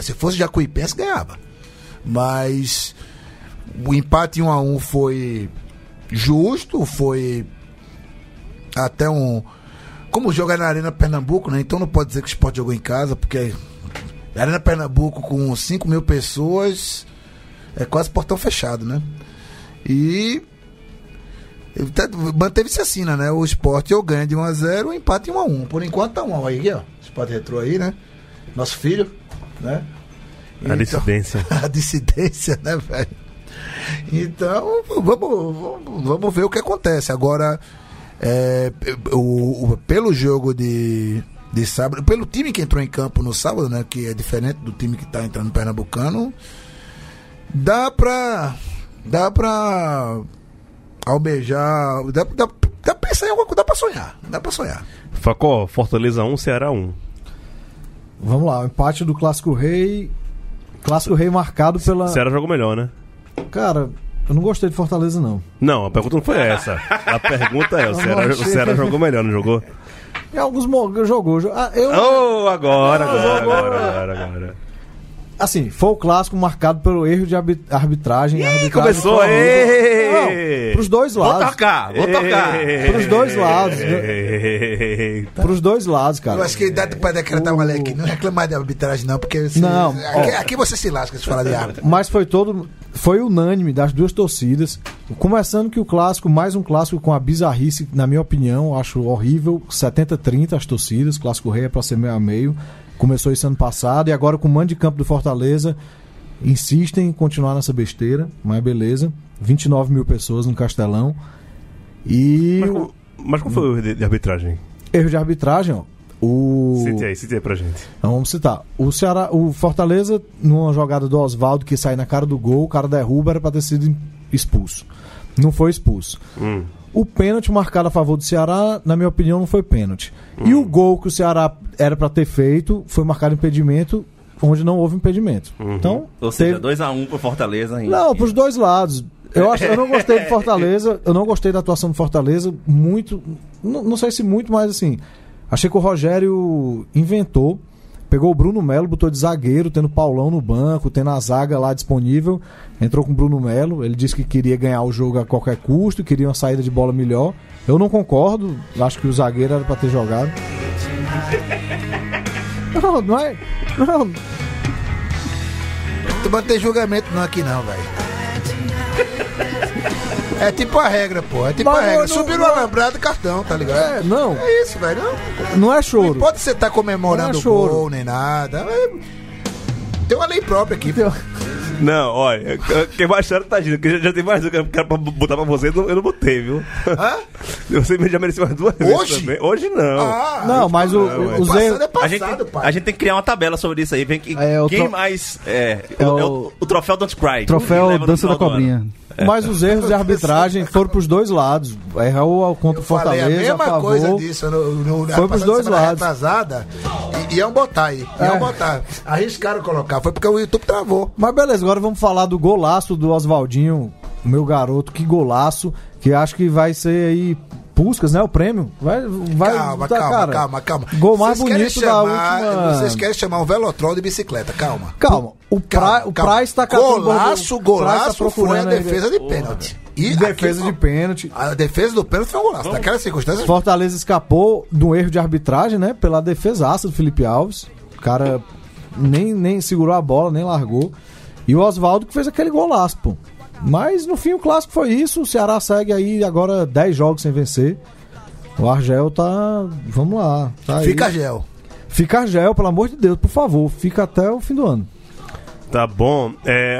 Se fosse Jacuipense, ganhava. Mas o empate 1-1 foi justo, foi até como jogar na Arena Pernambuco, né? Então não pode dizer que o Sport jogou em casa, porque... Arena Pernambuco com 5 mil pessoas é quase portão fechado, né? E manteve-se assim, né? O Sport eu ganho de 1-0, o empate 1-1. Por enquanto tá 1-1 aí, ó. O Sport retrô aí, né? Nosso filho, né? A dissidência. A dissidência, né, velho? Então, vamos ver o que acontece. Agora, pelo jogo de sábado, pelo time que entrou em campo no sábado, né, que é diferente do time que tá entrando no Pernambucano, dá pra almejar, dá pra pensar em alguma coisa, dá pra sonhar. Facó, Fortaleza 1, Ceará 1. Vamos lá, o empate do Clássico Rei marcado pela... Ceará jogou melhor, né? Cara... Eu não gostei de Fortaleza, não. Não, a pergunta não foi essa. A pergunta é, o Ceará jogou melhor, não jogou? Em alguns momentos jogou. Agora. Assim, foi o clássico marcado pelo erro de arbitragem. Ih, começou! Para os dois lados. Vou tocar! Para os dois lados. Para os dois lados, cara. Eu acho que dá para decretar uma lei aqui. Não reclamar de arbitragem, não, porque... Não. Aqui você se lasca se falar de árbitro. Mas foi unânime das duas torcidas. Começando que o clássico, mais um clássico com a bizarrice, na minha opinião, acho horrível. 70-30 as torcidas. Clássico Rei é para ser meio a meio. Começou isso ano passado e agora com o mando de campo do Fortaleza insistem em continuar nessa besteira, mas beleza. 29 mil pessoas no Castelão. E... Mas qual foi o erro de arbitragem? Erro de arbitragem, ó. Cite aí pra gente. Então, vamos citar. O Fortaleza, numa jogada do Oswaldo que sai na cara do gol, o cara derruba, era pra ter sido expulso. Não foi expulso. O pênalti marcado a favor do Ceará, na minha opinião, não foi pênalti. E o gol que o Ceará era para ter feito foi marcado impedimento, onde não houve impedimento. Então, ou seja, 2-1 pro Fortaleza ainda. Não, pros dois lados. Eu não gostei do Fortaleza, eu não gostei da atuação do Fortaleza, muito, não sei se muito, mas assim, achei que o Rogério inventou, pegou o Bruno Melo, botou de zagueiro, tendo Paulão no banco, tendo a zaga lá disponível, entrou com o Bruno Melo, ele disse que queria ganhar o jogo a qualquer custo, queria uma saída de bola melhor. Eu não concordo, acho que o zagueiro era pra ter jogado. Não. Tu vai ter julgamento não aqui não, velho. É tipo a regra, pô. É tipo mas a regra. Subir o alambrado, cartão, tá ligado? Não. É isso, velho. Não é choro. Não pode você estar comemorando o gol, nem nada. Tem uma lei própria aqui, pô. Não, olha. Quem mais chora tá agindo. Já tem mais um que eu quero botar pra você, eu não botei, viu? Hã? Você já mereceu mais duas vezes. Hoje? Também. Hoje não. Não, mas o Zé... É passado, pai. A gente tem que criar uma tabela sobre isso aí. Vem que, quem mais... É o troféu Don't Cry. Troféu Dança da Cobrinha. Mas os erros de arbitragem foram pros dois lados. Errou contra o Fortaleza. É a mesma coisa disso. Foi pros dois lados. Atrasada, iam botar aí. Iam botar. Arriscaram colocar. Foi porque o YouTube travou. Mas beleza, agora vamos falar do golaço do Oswaldinho, meu garoto. Que golaço. Que acho que vai ser aí Puskas, né? O prêmio. Calma. Gol mais bonito da última. Vocês querem chamar o Velotrol de bicicleta. Calma. O Price tá catando golaço foi a defesa de pênalti. A defesa do pênalti foi um golaço. Naquela circunstância. Fortaleza escapou de um erro de arbitragem, né? Pela defesaça do Felipe Alves. O cara nem segurou a bola, nem largou. E o Oswaldo que fez aquele golaço, pô. Mas no fim o clássico foi isso. O Ceará segue aí agora 10 jogos sem vencer. O Argel tá... Vamos lá. Tá fica aí. Argel. Fica Argel, pelo amor de Deus, por favor. Fica até o fim do ano. Tá bom.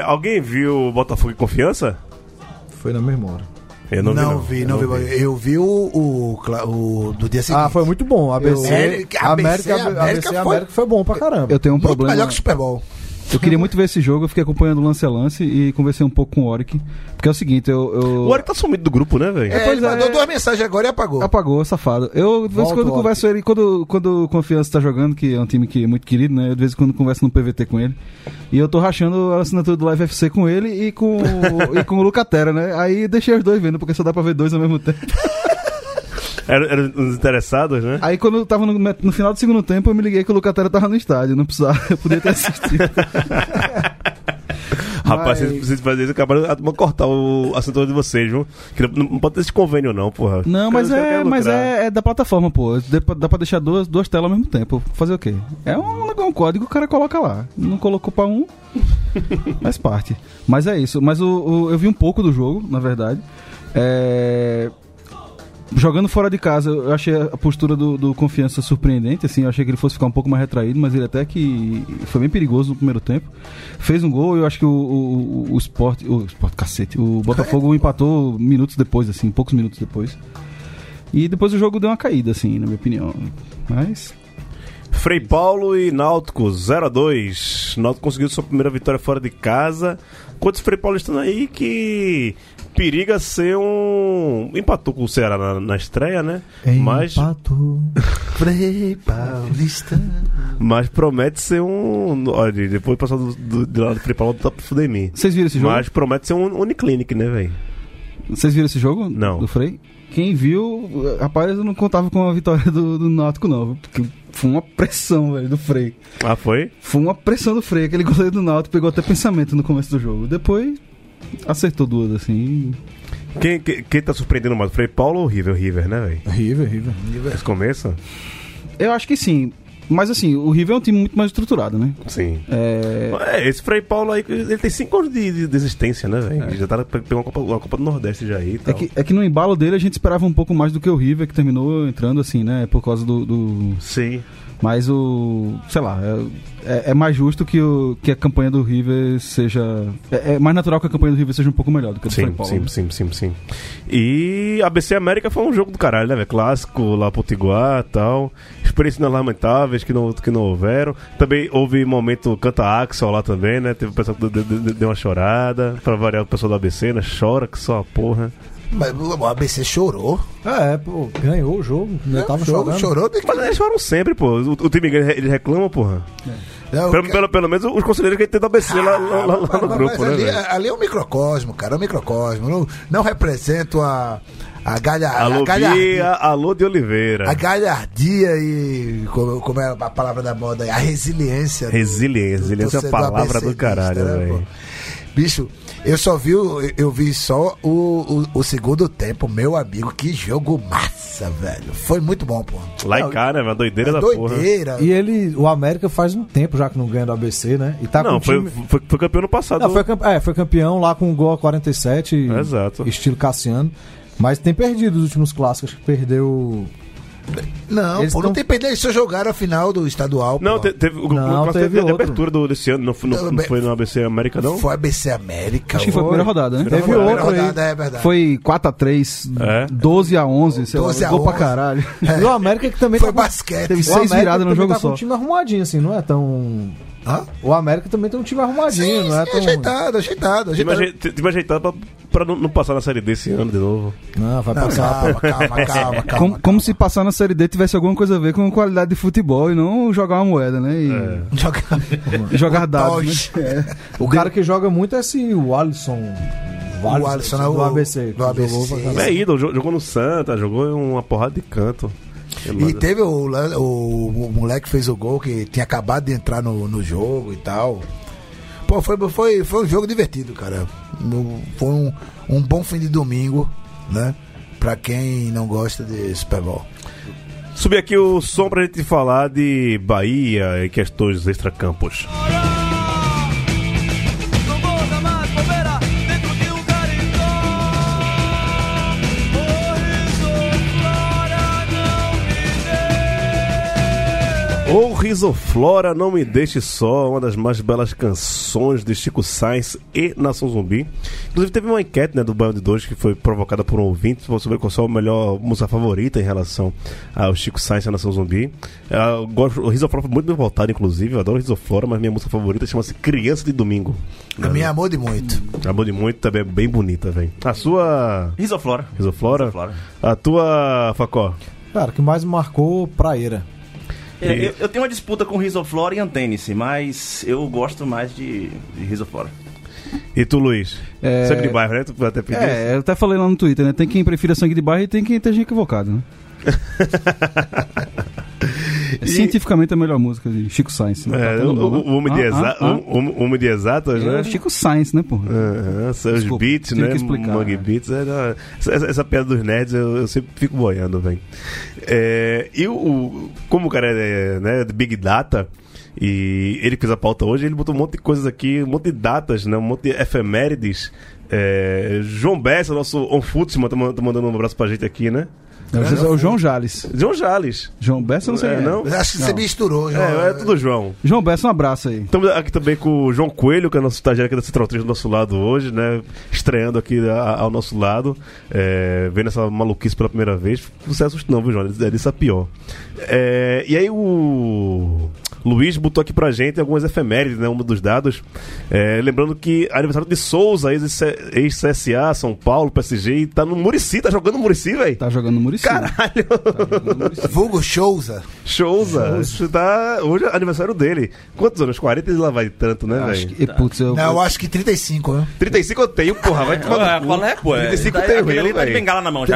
Alguém viu o Botafogo e Confiança? Foi na memória. Eu não vi. Eu vi o do dia seguinte. Foi muito bom. ABC América foi bom pra caramba. Eu tenho um problema. Melhor que o Super Bowl. Eu queria muito ver esse jogo, eu fiquei acompanhando o lance e conversei um pouco com o Oric. Porque é o seguinte, O Oric tá sumido do grupo, né, velho? Ele mandou duas mensagens agora e apagou. Apagou, safado. Eu, de vez em quando, converso ele, quando o Confiança tá jogando, que é um time que é muito querido, né? Eu, de vez em quando, converso no PVT com ele. E eu tô rachando a assinatura do Live FC com ele e com o Lucatera, né? Aí deixei os dois vendo, porque só dá pra ver dois ao mesmo tempo. Eram os interessados, né? Aí quando eu tava no final do segundo tempo, eu me liguei que o Lucatera tava no estádio, não precisava, eu podia ter assistido. Rapaz, vocês precisam fazer isso, acabaram de cortar a assinatura de vocês, viu? Que não pode ter esse convênio, não, porra. Não, mas é da plataforma, pô. Dá pra deixar duas telas ao mesmo tempo. Fazer o quê? É um código que o cara coloca lá. Não colocou pra um, faz parte. Mas é isso. Mas eu vi um pouco do jogo, na verdade. Jogando fora de casa, eu achei a postura do Confiança surpreendente, assim, eu achei que ele fosse ficar um pouco mais retraído, mas ele até que foi bem perigoso no primeiro tempo. Fez um gol, eu acho que o Botafogo empatou minutos depois, assim, poucos minutos depois. E depois o jogo deu uma caída, assim, na minha opinião. Mas... Frei Paulo e Náutico, 0-2. Náutico conseguiu sua primeira vitória fora de casa. Quantos Frei Paulistano aí que... periga ser um... Empatou com o Ceará na estreia, né? Empatou. Frei Paulista. Mas promete ser um... Olha, depois passar do lado do Frei Paulo, tá pra fuder em mim. Vocês viram esse jogo? Mas promete ser um Uniclinic, né, velho? Vocês viram esse jogo? Não. Do Frei? Quem viu... Rapaz, eu não contava com a vitória do Náutico, não. Porque Foi uma pressão, velho, do Frei. Ah, foi? Foi uma pressão do Frei. Aquele goleiro do Náutico pegou até pensamento no começo do jogo. Depois, acertou duas, assim. Quem tá surpreendendo mais? O Frei Paulo ou o River, né, velho? River. Eles começam? Eu acho que sim. Mas assim, o River é um time muito mais estruturado, né? Sim. Esse Frei Paulo aí, ele tem 5 anos de existência, né, velho? É. Já tá pegando uma Copa do Nordeste já aí e tal. É que no embalo dele a gente esperava um pouco mais do que o River, que terminou entrando assim, né? Por causa do... Sim. Mas o... Sei lá, é mais justo que a campanha do River seja... É mais natural que a campanha do River seja um pouco melhor do que a do Frei Paulo. Sim. E ABC América foi um jogo do caralho, né, velho? Clássico, lá Potiguar e tal. Experiências lamentáveis que não houveram. Também houve momento canta Axel lá também, né? Teve o pessoal que deu uma chorada. Pra variar o pessoal do ABC, né? Chora que só a porra. Mas o ABC chorou. Pô, ganhou o jogo. Já tava jogando. Chorou. Mas eles choram sempre, pô. O time ele reclama, porra. Pelo menos os conselheiros que tem do ABC lá no grupo, né? Ali é um microcosmo, cara. É um microcosmo. Não representa a galhardia de Oliveira. A galhardia e, como é a palavra da moda aí, a resiliência. Resiliência é a palavra do caralho, velho. Bicho, eu vi só o segundo tempo, meu amigo, que jogo massa, velho. Foi muito bom, pô. Lá em cá, né, uma doideira da porra. E o América faz um tempo já que não ganha do ABC, né? E tá não, com foi campeão no passado. Não, foi campeão lá com o gol a 47, exato. Estilo Cassiano. Mas tem perdido os últimos clássicos, que perdeu... Não, eles não tem perdido, eles só jogaram a final do estadual. Não, teve a abertura desse ano, não foi no ABC América, não? Foi ABC América. Acho que foi a primeira rodada, né? Teve outra, é verdade. Foi 4-3, 12-11, sei lá, jogou pra caralho. E o América que também foi basquete. Teve 6 viradas no jogo só. Tá com um time arrumadinho, assim, não é tão... O América também tem um time arrumadinho, não é? Sim, ajeitado. Time ajeitado pra não passar na Série D esse ano de novo. Não, vai passar. Calma. Como se passar na Série D tivesse alguma coisa a ver com qualidade de futebol e não jogar uma moeda, né? Jogar dados. Né? O cara que joga muito é esse o Alisson do ABC. É ídolo, jogou no Santa, jogou em uma porrada de canto. E teve o moleque que fez o gol, que tinha acabado de entrar no jogo e tal. Pô, foi um jogo divertido, cara. Foi um bom fim de domingo, né? Pra quem não gosta de Super Bowl. Subir aqui o som pra gente falar de Bahia e questões extracampos. Ô Risoflora, Não Me Deixe Só, uma das mais belas canções de Chico Science e Nação Zumbi. Inclusive teve uma enquete, né, do Baião de Dois que foi provocada por um ouvinte sobre qual é a melhor música favorita em relação ao Chico Science e a Nação Zumbi. O Risoflora foi muito bem voltado, inclusive. Eu adoro Risoflora, mas minha música favorita chama-se Criança de Domingo. A minha Amor de Muito. Amor de Muito também é bem bonita, velho. A sua... Risoflora. A tua, Facó? Cara, o que mais marcou, Praeira. Eu tenho uma disputa com Risoflora e Antênice, mas eu gosto mais de Risoflora. E tu, Luiz? Sangue de Bairro, né? Tu até pediu? Eu até falei lá no Twitter, né? Tem quem prefira Sangue de Bairro e tem quem esteja equivocado, né? Cientificamente a melhor música de Chico Science. Homem de Exatas, né? Chico Science, né, porra? Os beats, né? Mug Beats. Essa piada dos nerds eu sempre fico boiando, velho. E como o cara é, né, de Big Data, e ele fez a pauta hoje, ele botou um monte de coisas aqui, um monte de datas, né? Um monte de efemérides. João Bessa, nosso OnFutsman, tá mandando um abraço pra gente aqui, né? É o João Jales. João Bessa, não sei. Não? Acho que você misturou, João. É tudo João. João Bessa, um abraço aí. Estamos aqui também com o João Coelho, que é nosso estagiário aqui da Central 3 do nosso lado hoje, né? Estreando aqui ao nosso lado, vendo essa maluquice pela primeira vez. Não se assusta não, viu, João? Ele sabe pior. E aí o Luiz botou aqui pra gente algumas efemérides, né? Um dos dados. Lembrando que aniversário de Souza, ex-CSA, São Paulo, PSG, tá no Murici, tá jogando no Murici, velho. Tá jogando no Murici. Caralho. Tá Murici. Vulgo Souza. Souza. Tá... Hoje é aniversário dele. Quantos anos? 40 e lá vai tanto, né, velho? Tá. Não, eu acho que 35, né? 35 eu tenho, porra. Vai tomar. Qual é, pô? 35 eu tenho. Ele tá de bengala na mão já.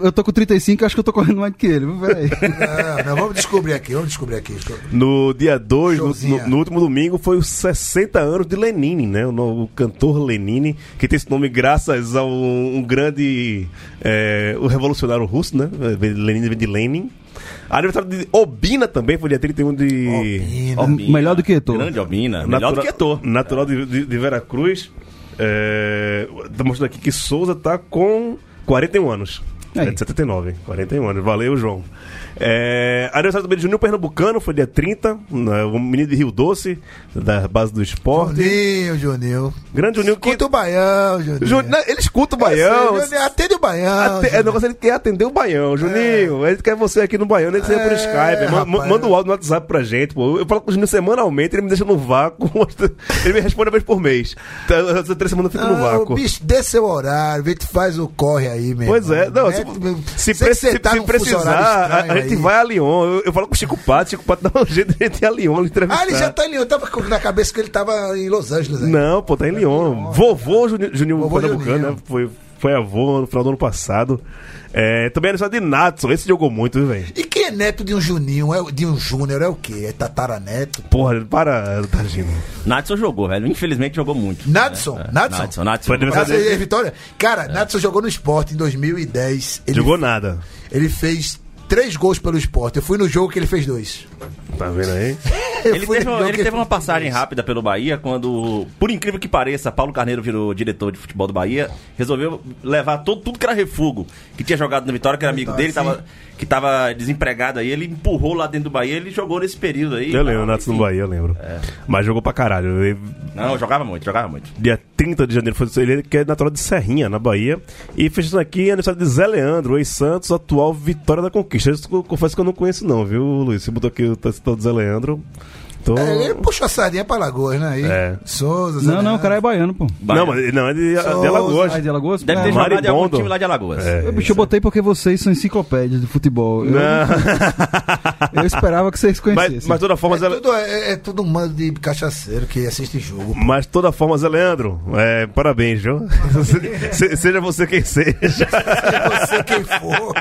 Eu tô com 35, acho que eu tô correndo mais que ele. Não, vamos descobrir aqui. No dia 2, no último domingo, foi os 60 anos de Lenine, né? O cantor Lenine, que tem esse nome graças a um grande o revolucionário russo, né? Lenine vem de Lenin. Aniversário de Obina também, foi dia 31 de... Obina. Melhor do que Etor. Grande Obina. Melhor do que Etor. Natural de Veracruz. Tá mostrando aqui que Souza tá com 41 anos. É de 79, 41 anos. Valeu, João. Aniversário também de Juninho Pernambucano, foi dia 30. O menino de Rio Doce, da base do esporte. Juninho. Grande Juninho. Escuta o Baião, Juninho. Ele escuta o Baião. Atende o Baião. Ele quer atender o Baião, Juninho. Ele quer você aqui no Baião, nem que seja por Skype. Manda o áudio no WhatsApp pra gente. Pô. Eu falo com o Juninho semanalmente, ele me deixa no vácuo. Ele me responde uma vez por mês. Então, 3 semanas eu fico no vácuo. Bicho, dê seu horário, vê que faz o corre aí mesmo. Pois é, não. Se precisar, a gente vai a Lyon. Eu falo com o Chico Pato dá um jeito de a gente ir a Lyon entrevistar. Ah, ele já tá em Lyon. Eu tava na cabeça que ele tava em Los Angeles aí. Não, pô, tá em Lyon. Vovô Juninho Pernambucano, né? Foi avô no final do ano passado. Também era só de Nadson, esse jogou muito, velho. E quem é neto de um Juninho, de um Júnior, é o quê? É tataraneto? Porra, para, Tajir. Nadson jogou, velho. Infelizmente jogou muito. Nadson. Foi aniversário dele. Vitória. Cara, Nadson jogou no Sport em 2010. Jogou nada. Ele fez 3 gols pelo Sport. Eu fui no jogo que ele fez 2. Tá vendo aí? ele teve uma passagem rápida pelo Bahia quando, por incrível que pareça, Paulo Carneiro virou diretor de futebol do Bahia, resolveu levar tudo que era refugo, que tinha jogado no Vitória, que era amigo dele, que tava desempregado aí, ele empurrou lá dentro do Bahia, ele jogou nesse período aí. Eu lembro, Nato no Bahia, eu lembro. Mas jogou pra caralho. Não, jogava muito. Dia 30 de janeiro, foi ele que é natural de Serrinha, na Bahia, e fechando aqui a aniversário de Zé Leandro, ex-Santos, atual Vitória da Conquista. Eu confesso que eu não conheço não, viu, Luiz? Você botou aqui o texto do Zé Leandro. Ele puxou a sardinha pra Alagoas, né? Souza, Zé Leandro. Não, o cara é baiano, pô. Baiano. Não, é de Alagoas. De Alagoas? Deve ter jogado de algum time lá de Alagoas. Eu botei porque vocês são enciclopédias de futebol. Eu esperava que vocês conhecessem. Mas toda forma... É tudo um mando de cachaceiro que assiste jogo. Pô. Mas toda forma, Zé Leandro, parabéns, viu? Seja você quem seja. Seja você quem for.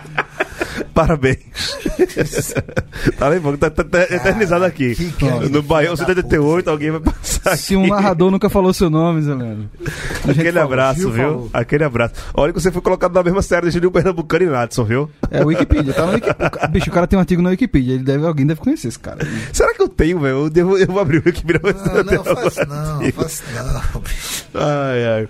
Parabéns. Tá bem bom, tá eternizado aqui. No Baião 78, alguém vai passar. Se aqui. Um narrador nunca falou seu nome, Zé Leandro. Aquele abraço, viu? Aquele abraço. Olha que você foi colocado na mesma série de Juninho Pernambucano e Nadson, viu? É, Wikipedia. Tá na Wikipedia. Bicho, o cara tem um artigo na Wikipedia. Alguém deve conhecer esse cara. Será que eu tenho, velho? Eu vou abrir o Wikipedia. Não faço não. Ai.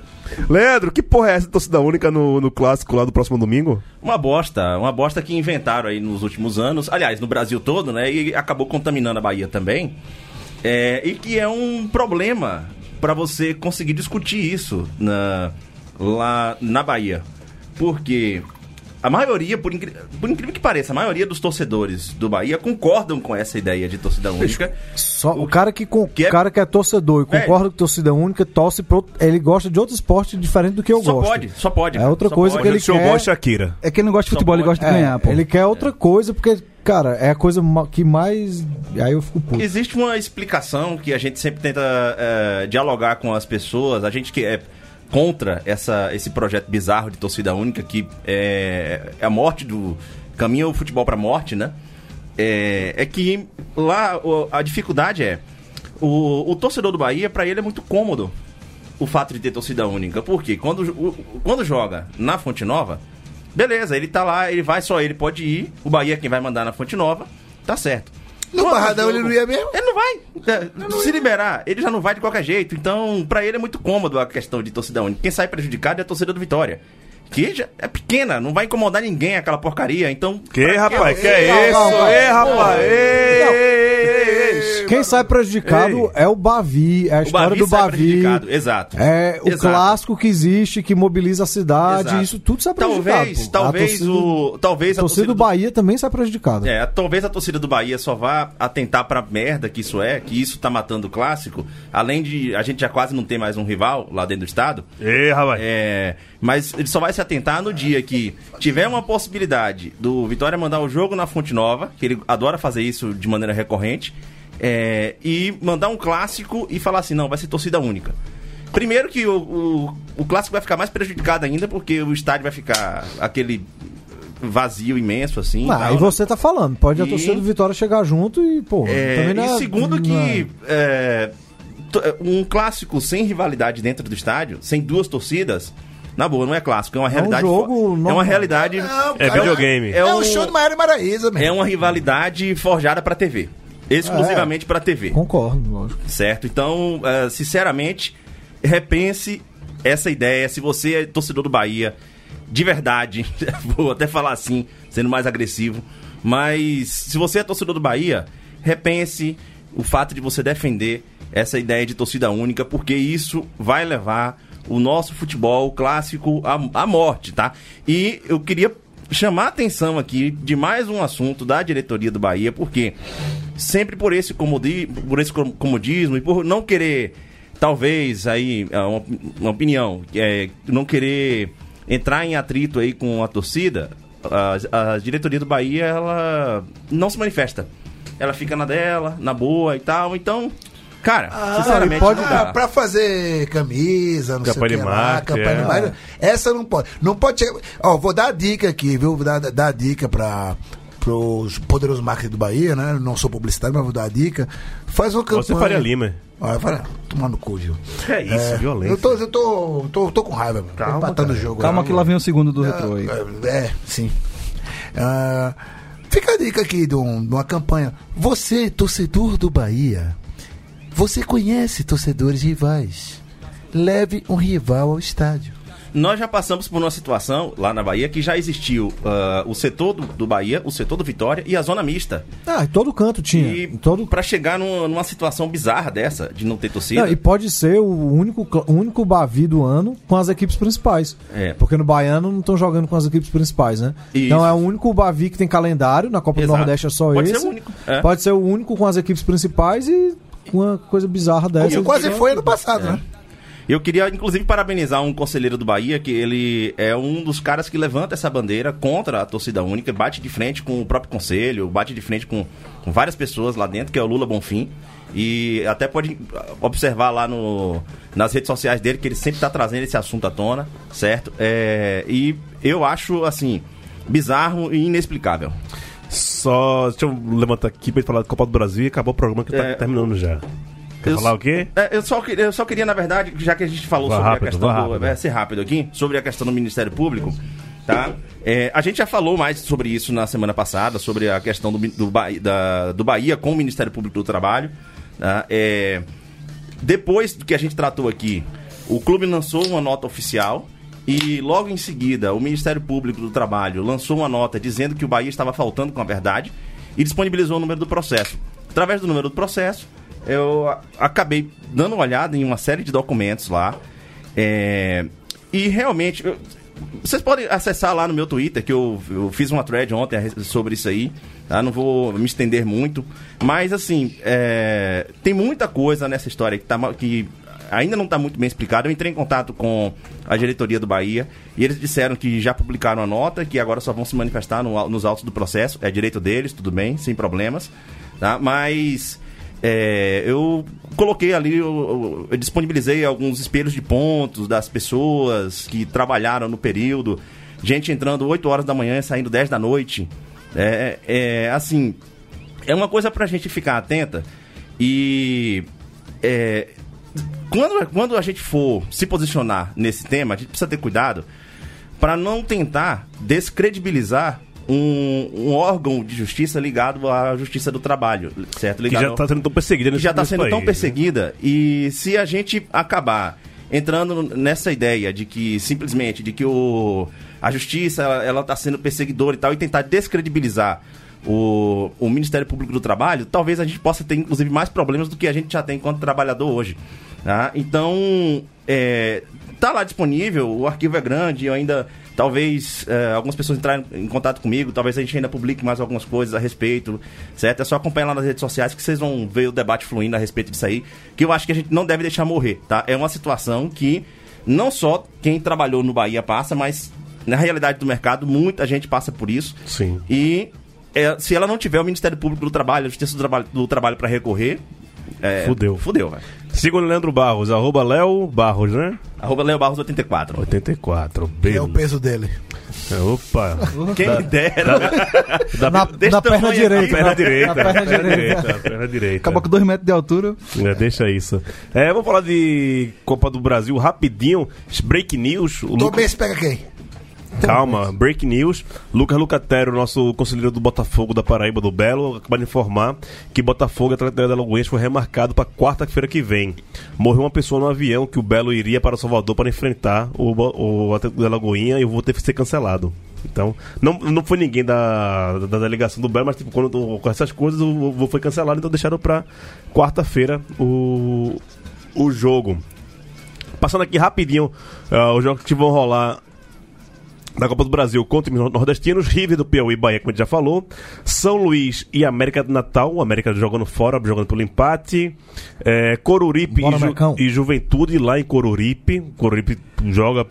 Leandro, que porra é essa torcida única no clássico lá do próximo domingo? Uma bosta que inventaram aí nos últimos anos, aliás, no Brasil todo, né, e acabou contaminando a Bahia também, e que é um problema pra você conseguir discutir isso lá na Bahia, porque a maioria, por incrível que pareça, a maioria dos torcedores do Bahia concordam com essa ideia de torcida única. Só o cara que é torcedor e concorda com torcida única, ele gosta de outro esporte diferente do que eu gosto. Só pode. É outra coisa que ele quer. Eu gosto de Shakira. É que ele não gosta de futebol, ele gosta de ganhar, pô. Ele quer outra coisa porque... Cara, é a coisa que mais... Aí eu fico puto. Existe uma explicação que a gente sempre tenta dialogar com as pessoas, a gente que é... contra esse projeto bizarro de torcida única, que é a morte do... Caminha o futebol pra morte, né? É que lá a dificuldade é... O torcedor do Bahia, pra ele é muito cômodo o fato de ter torcida única. Porque quando joga na Fonte Nova, beleza, ele tá lá, ele vai, só ele pode ir. O Bahia é quem vai mandar na Fonte Nova, tá certo. No Barradão ele não ia mesmo? Ele não vai. Se liberar, ele já não vai de qualquer jeito. Então, pra ele é muito cômodo a questão de torcida única. Quem sai prejudicado é a torcida do Vitória. Que já é pequena, não vai incomodar ninguém aquela porcaria. Então. Que rapaz, que é isso? Ei, rapaz! Quem sai prejudicado é o Bavi, é a história do Bavi. Exato. É o clássico que existe, que mobiliza a cidade. Exato. Isso tudo sai prejudicado. Talvez a torcida do Bahia também sai prejudicada. É, talvez a torcida do Bahia só vá atentar pra merda que isso é, que isso tá matando o clássico. Além de a gente já quase não ter mais um rival lá dentro do estado. Ei, rapaz. É, mas ele só vai se atentar no dia que tiver uma possibilidade do Vitória mandar o jogo na Fonte Nova, que ele adora fazer isso de maneira recorrente, e mandar um clássico e falar assim, não, vai ser torcida única. Primeiro que o clássico vai ficar mais prejudicado ainda, porque o estádio vai ficar aquele vazio imenso, assim. Aí você tá falando, pode a torcida do Vitória chegar junto e, pô... E segundo que... um clássico sem rivalidade dentro do estádio, sem duas torcidas... Na boa, não é clássico, é uma realidade. É uma realidade. É videogame. É um show do Maiara e Maraíza, mesmo. É uma rivalidade forjada pra TV. Exclusivamente pra TV. Concordo, lógico. Certo? Então, sinceramente, repense essa ideia. Se você é torcedor do Bahia, de verdade, vou até falar assim, sendo mais agressivo. Mas se você é torcedor do Bahia, repense o fato de você defender essa ideia de torcida única, porque isso vai levar o nosso futebol clássico à morte, tá? E eu queria chamar a atenção aqui de mais um assunto da diretoria do Bahia, porque sempre por esse comodismo e por não querer, talvez, aí, uma opinião, não querer entrar em atrito aí com a torcida, a diretoria do Bahia, ela não se manifesta. Ela fica na dela, na boa e tal, então... Cara, sinceramente, pode dar. Pra fazer camisa, não sei o que lá, campanha de marketing, essa não pode. Não pode chegar... Ó, vou dar a dica aqui, viu? Vou dar a dica para os poderosos marketing do Bahia, né? Não sou publicitário, mas vou dar a dica. Faz uma campanha... Você faria Lima. Olha, vai tomar no cu, Gil. É isso, violência. Eu tô com raiva, mano. Calma, empatando o jogo. Calma que lá vem o segundo do retrô aí. Sim. Fica a dica aqui de uma campanha. Você, torcedor do Bahia... Você conhece torcedores rivais. Leve um rival ao estádio. Nós já passamos por uma situação lá na Bahia que já existiu o setor do Bahia, o setor do Vitória e a zona mista. Em todo canto tinha. E pra chegar numa situação bizarra dessa, de não ter torcida. E pode ser o único Bavi do ano com as equipes principais. Porque no Baiano não estão jogando com as equipes principais, né? Isso. Então é o único Bavi que tem calendário, na Copa do Nordeste é só pode esse. Pode ser o único. Pode ser o único com as equipes principais e... Uma coisa bizarra dessa. Como quase foi ano passado, né? Eu queria, inclusive, parabenizar um conselheiro do Bahia, que ele é um dos caras que levanta essa bandeira contra a torcida única, bate de frente com o próprio conselho, bate de frente com várias pessoas lá dentro, que é o Lula Bonfim. E até pode observar lá nas redes sociais dele, que ele sempre está trazendo esse assunto à tona, certo? E eu acho, assim, bizarro e inexplicável. Só, deixa eu levantar aqui pra gente falar da Copa do Brasil e acabou o programa que tá terminando já. Quer falar o quê? Eu só queria, na verdade, já que a gente falou sobre a questão do Ministério Público, tá? A gente já falou mais sobre isso na semana passada, sobre a questão do Bahia com o Ministério Público do Trabalho, tá? Depois que a gente tratou aqui, o clube lançou uma nota oficial. E logo em seguida, o Ministério Público do Trabalho lançou uma nota dizendo que o Bahia estava faltando com a verdade e disponibilizou o número do processo. Através do número do processo, eu acabei dando uma olhada em uma série de documentos lá. E realmente, vocês podem acessar lá no meu Twitter, que eu fiz uma thread ontem sobre isso aí. Tá? Não vou me estender muito. Mas, assim, tem muita coisa nessa história que ainda não está muito bem explicado. Eu entrei em contato com a diretoria do Bahia e eles disseram que já publicaram a nota, que agora só vão se manifestar nos autos do processo. É direito deles, tudo bem, sem problemas, tá? Mas eu coloquei ali, eu disponibilizei alguns espelhos de pontos das pessoas que trabalharam no período. Gente entrando 8 horas da manhã e saindo 10 da noite. Assim, é uma coisa pra gente ficar atenta. E... Quando a gente for se posicionar nesse tema, a gente precisa ter cuidado para não tentar descredibilizar um órgão de justiça ligado à justiça do trabalho, certo? Que já está sendo tão perseguida nesse país. E se a gente acabar entrando nessa ideia de que simplesmente a justiça ela está sendo perseguidora e tal, e tentar descredibilizar o Ministério Público do Trabalho, talvez a gente possa ter, inclusive, mais problemas do que a gente já tem enquanto trabalhador hoje. Tá? Então, tá lá disponível, o arquivo é grande, eu ainda... Talvez algumas pessoas entrarem em contato comigo, talvez a gente ainda publique mais algumas coisas a respeito, certo? É só acompanhar lá nas redes sociais que vocês vão ver o debate fluindo a respeito disso aí, que eu acho que a gente não deve deixar morrer, tá? É uma situação que não só quem trabalhou no Bahia passa, mas na realidade do mercado muita gente passa por isso. Sim. E se ela não tiver o Ministério Público do Trabalho, a Justiça do Trabalho para recorrer... Fudeu. Fudeu, velho. Siga o Leandro Barros, arroba Léo Barros, né? Arroba Léo Barros 84. 84, bem. É o peso dele. Opa. Quem dera. Na perna direita. Na perna direita. Acabou com 2 metros de altura. Deixa isso. Vamos falar de Copa do Brasil rapidinho. Break news. O Lucas... pega quem? Calma, break news. Lucas Lucatero, nosso conselheiro do Botafogo da Paraíba do Belo, acaba de informar que Botafogo e Atlético da Alagoas foi remarcado para quarta-feira que vem. Morreu uma pessoa no avião que o Belo iria para Salvador para enfrentar o Atlético da Alagoinha e o voo teve que ser cancelado. Então, não foi ninguém da delegação do Belo, mas tipo, quando com essas coisas o voo foi cancelado, então deixaram para quarta-feira o jogo. Passando aqui rapidinho os jogos que vão rolar da Copa do Brasil contra os nordestinos, River do Piauí e Bahia, como a gente já falou, São Luís e América do Natal, o América jogando fora, jogando pelo empate, Coruripe e Juventude lá em Coruripe joga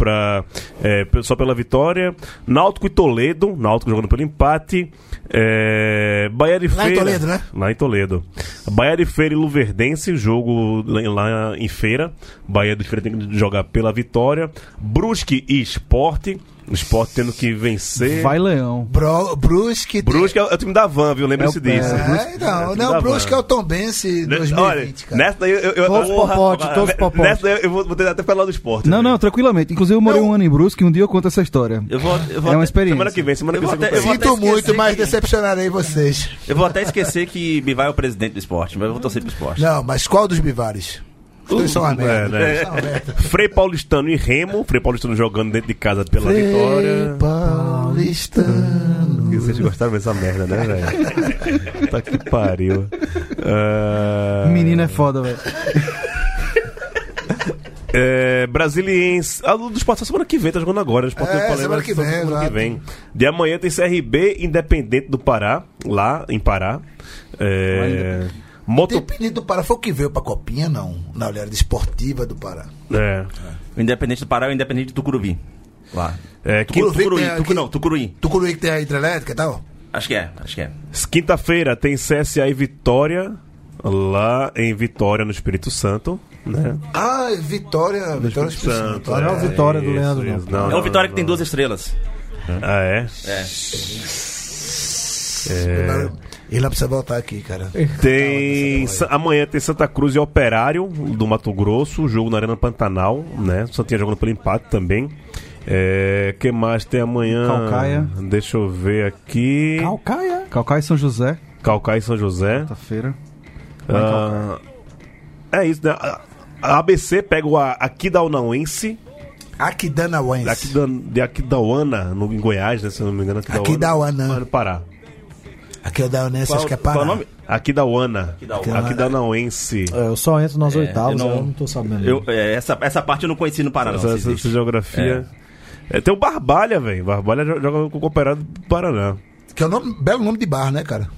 só pela vitória, Náutico e Toledo, Náutico jogando pelo empate, Bahia de Feira, lá em Toledo, né? Lá em Toledo, Bahia de Feira e Luverdense, jogo lá em Feira, Bahia de Feira tem que jogar pela vitória, Brusque e Sport, o Sport tendo que vencer. Vai, Leão. Brusque é o time da Van, viu? Lembra-se disso. O Brusque é o Tombense 2020, cara. Nessa daí eu... Todos popote. Nessa daí eu vou tentar até falar do Sport. Não, tranquilamente. Inclusive eu morei um ano em Brusque e um dia eu conto essa história. É uma experiência. Semana que vem. Sinto muito, mas decepcionarei vocês. Eu vou até esquecer que Bivar é o presidente do Sport, mas eu vou torcer pro Sport. Não, mas qual dos Bivares? Frei Paulistano e Remo. Frei Paulistano jogando dentro de casa pela vitória. Frei Paulistano. Vocês gostaram dessa merda, né, velho? Tá que pariu. Menino é foda, velho. Brasiliense. Do Sport semana que vem, tá jogando agora. Semana que vem. De amanhã tem CRB Independente do Pará, lá em Pará. Independente do Pará foi o que veio pra Copinha, não? Na olhada esportiva do Pará. O Independente do Pará é o Independente do Tucuruvi. Lá. Tucuruí. Tucuruí que tem a hidrelétrica e tal? Acho que é. Quinta-feira tem CSA e Vitória, lá em Vitória, no Espírito Santo. Né? Vitória no Espírito Santo. Não é o Vitória do Leandro, não. É o Vitória que tem 2 estrelas. Ele precisa voltar aqui, cara. Amanhã tem Santa Cruz e Operário do Mato Grosso, jogo na Arena Pantanal, né? Santinha jogando pelo empate também. Que mais tem amanhã? Caucaia. Deixa eu ver aqui. Caucaia e São José. Quarta-feira. É isso, né? A ABC pega o Aquidauanense. De Aquidauana, em Goiás, né? Se eu não me engano, Aquidauana. No Pará. Aqui é o da Unense, acho que é Pará. Aqui da Uana. Aqui da Nauense. Eu só entro nas oitavas, eu não tô sabendo. Essa parte eu não conheci no Paraná. Essa geografia. Tem o Barbalha, velho. Barbalha joga com o Cooperado do Paraná. Que é um belo nome de bar, né, cara?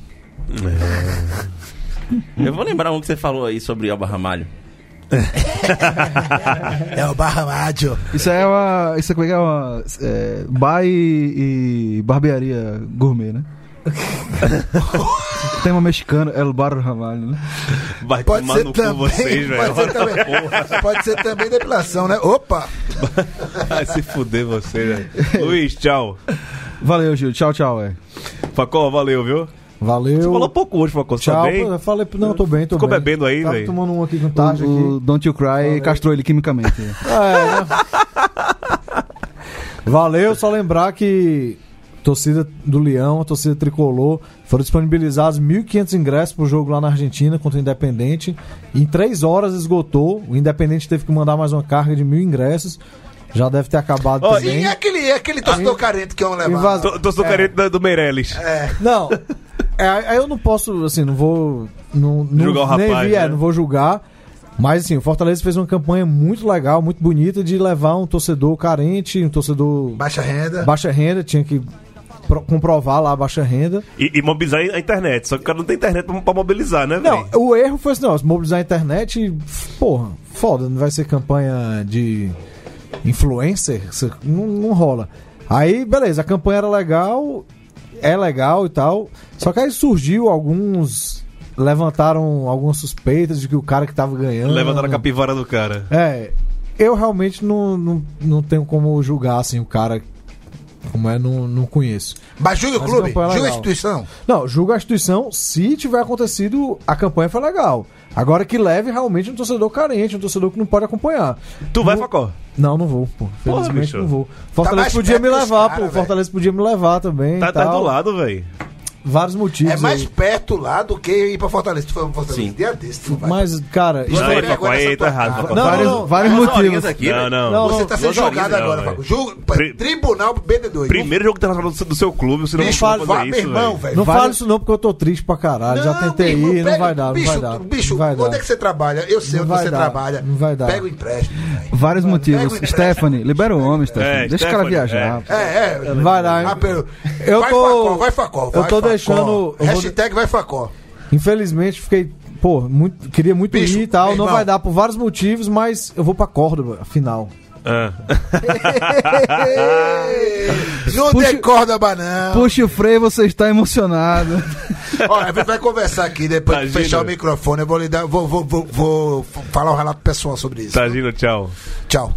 Eu vou lembrar um que você falou aí sobre Alba Ramalho. É o Barra Rádio. Isso é como é que é uma... bar e barbearia gourmet, né? Tem uma mexicana, El Barro Ramalho, né? Vai tomar no cu vocês, velho. Pode ser também depilação, né? Opa! Vai se fuder você, velho. Luiz, tchau. Valeu, Gil. Tchau, velho. Facó, valeu, viu? Valeu. Você falou pouco hoje, Facó. Você tá bem? Eu falei, não, tô bem, tô Ficou bem. Ficou bebendo aí, velho? Tava tomando um aqui com tarde. O Don't You Cry valeu. Castrou ele quimicamente. Valeu, só lembrar que... torcida do Leão, a torcida tricolor, foram disponibilizados 1.500 ingressos pro jogo lá na Argentina contra o Independente. Em 3 horas esgotou, o Independente teve que mandar mais uma carga de 1.000 ingressos. Já deve ter acabado também. E aquele torcedor carente que iam levar? Torcedor carente do Meirelles. Não, É, eu não posso, assim, não vou... Não, julgar o rapaz, né? Não vou julgar. Mas, assim, o Fortaleza fez uma campanha muito legal, muito bonita, de levar um torcedor carente, um torcedor... Baixa renda, tinha que comprovar lá a baixa renda. E mobilizar a internet, só que o cara não tem internet pra mobilizar, né, velho? Não, o erro foi assim, não, mobilizar a internet, porra, foda, não vai ser campanha de influencer, não rola. Aí, beleza, a campanha era legal... É legal e tal, só que aí surgiu alguns, levantaram algumas suspeitas de que o cara que tava ganhando... Levantaram a capivara do cara. É, eu realmente não tenho como julgar, assim, o cara, como é, não conheço. Mas julga o clube, julga a instituição. Não, julga a instituição, se tiver acontecido, a campanha foi legal. Agora que leve realmente um torcedor carente, um torcedor que não pode acompanhar. Tu vai, Facó? Não, não vou, pô. Felizmente não vou. Fortaleza podia me levar, pô. Fortaleza podia me levar também. Tá do lado, velho. Vários motivos. É mais perto lá do que ir pra Fortaleza. Tu foi pra Fortaleza? Sim. Dia desse, tu vai. Mas, cara... Aí tá errado. Não. Vários motivos. Não. Você tá sendo jogado agora, Facó. Tribunal BD2. Primeiro jogo internacional do seu clube, você não fala isso, velho. Não fala isso não, porque eu tô triste pra caralho. Já tentei ir, não vai dar. Bicho, onde é que você trabalha? Eu sei onde você trabalha. Não vai dar. Pega o empréstimo. Vários motivos. Stephanie, libera o homem, Stephanie. Deixa o cara viajar. Vai lá, hein? Vai, Facó. Eu tô deixando... Hashtag vai Facó. Infelizmente, fiquei... Pô, queria muito ir e tal. Não vai dar por vários motivos, mas eu vou pra Córdoba, afinal. Não tem Córdoba, não. Puxa o freio, você está emocionado. Olha, a gente vai conversar aqui depois de fechar o microfone. Eu vou lhe dar... Vou falar um relato pessoal sobre isso. Tajir, tchau. Tchau.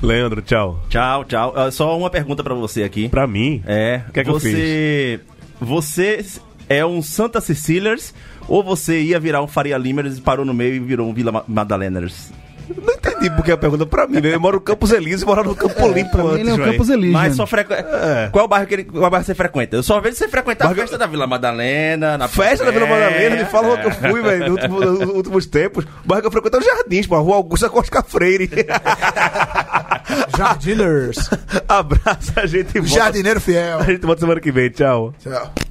Leandro, tchau. Tchau. Só uma pergunta pra você aqui. Pra mim? É. O que é que eu fiz? Você é um Santa Cecilers ou você ia virar um Faria Limers e parou no meio e virou um Vila Madaleners? Não entendi porque a pergunta pra mim, né? Eu moro no Campos Elíseos e morava no Campo Limpo antes, ele é o Campos Elíseos. Mas só frequenta... É. Qual é o bairro que você frequenta? Eu só vejo você frequentar a festa da Vila Madalena, na festa da Vila Madalena, me fala onde eu fui, velho, nos últimos tempos. O bairro que eu frequento é o Jardins, pô, a Rua Augusta Costa Freire. Jardiners. Abraço, a gente volta. Jardineiro fiel. A gente volta semana que vem, tchau. Tchau.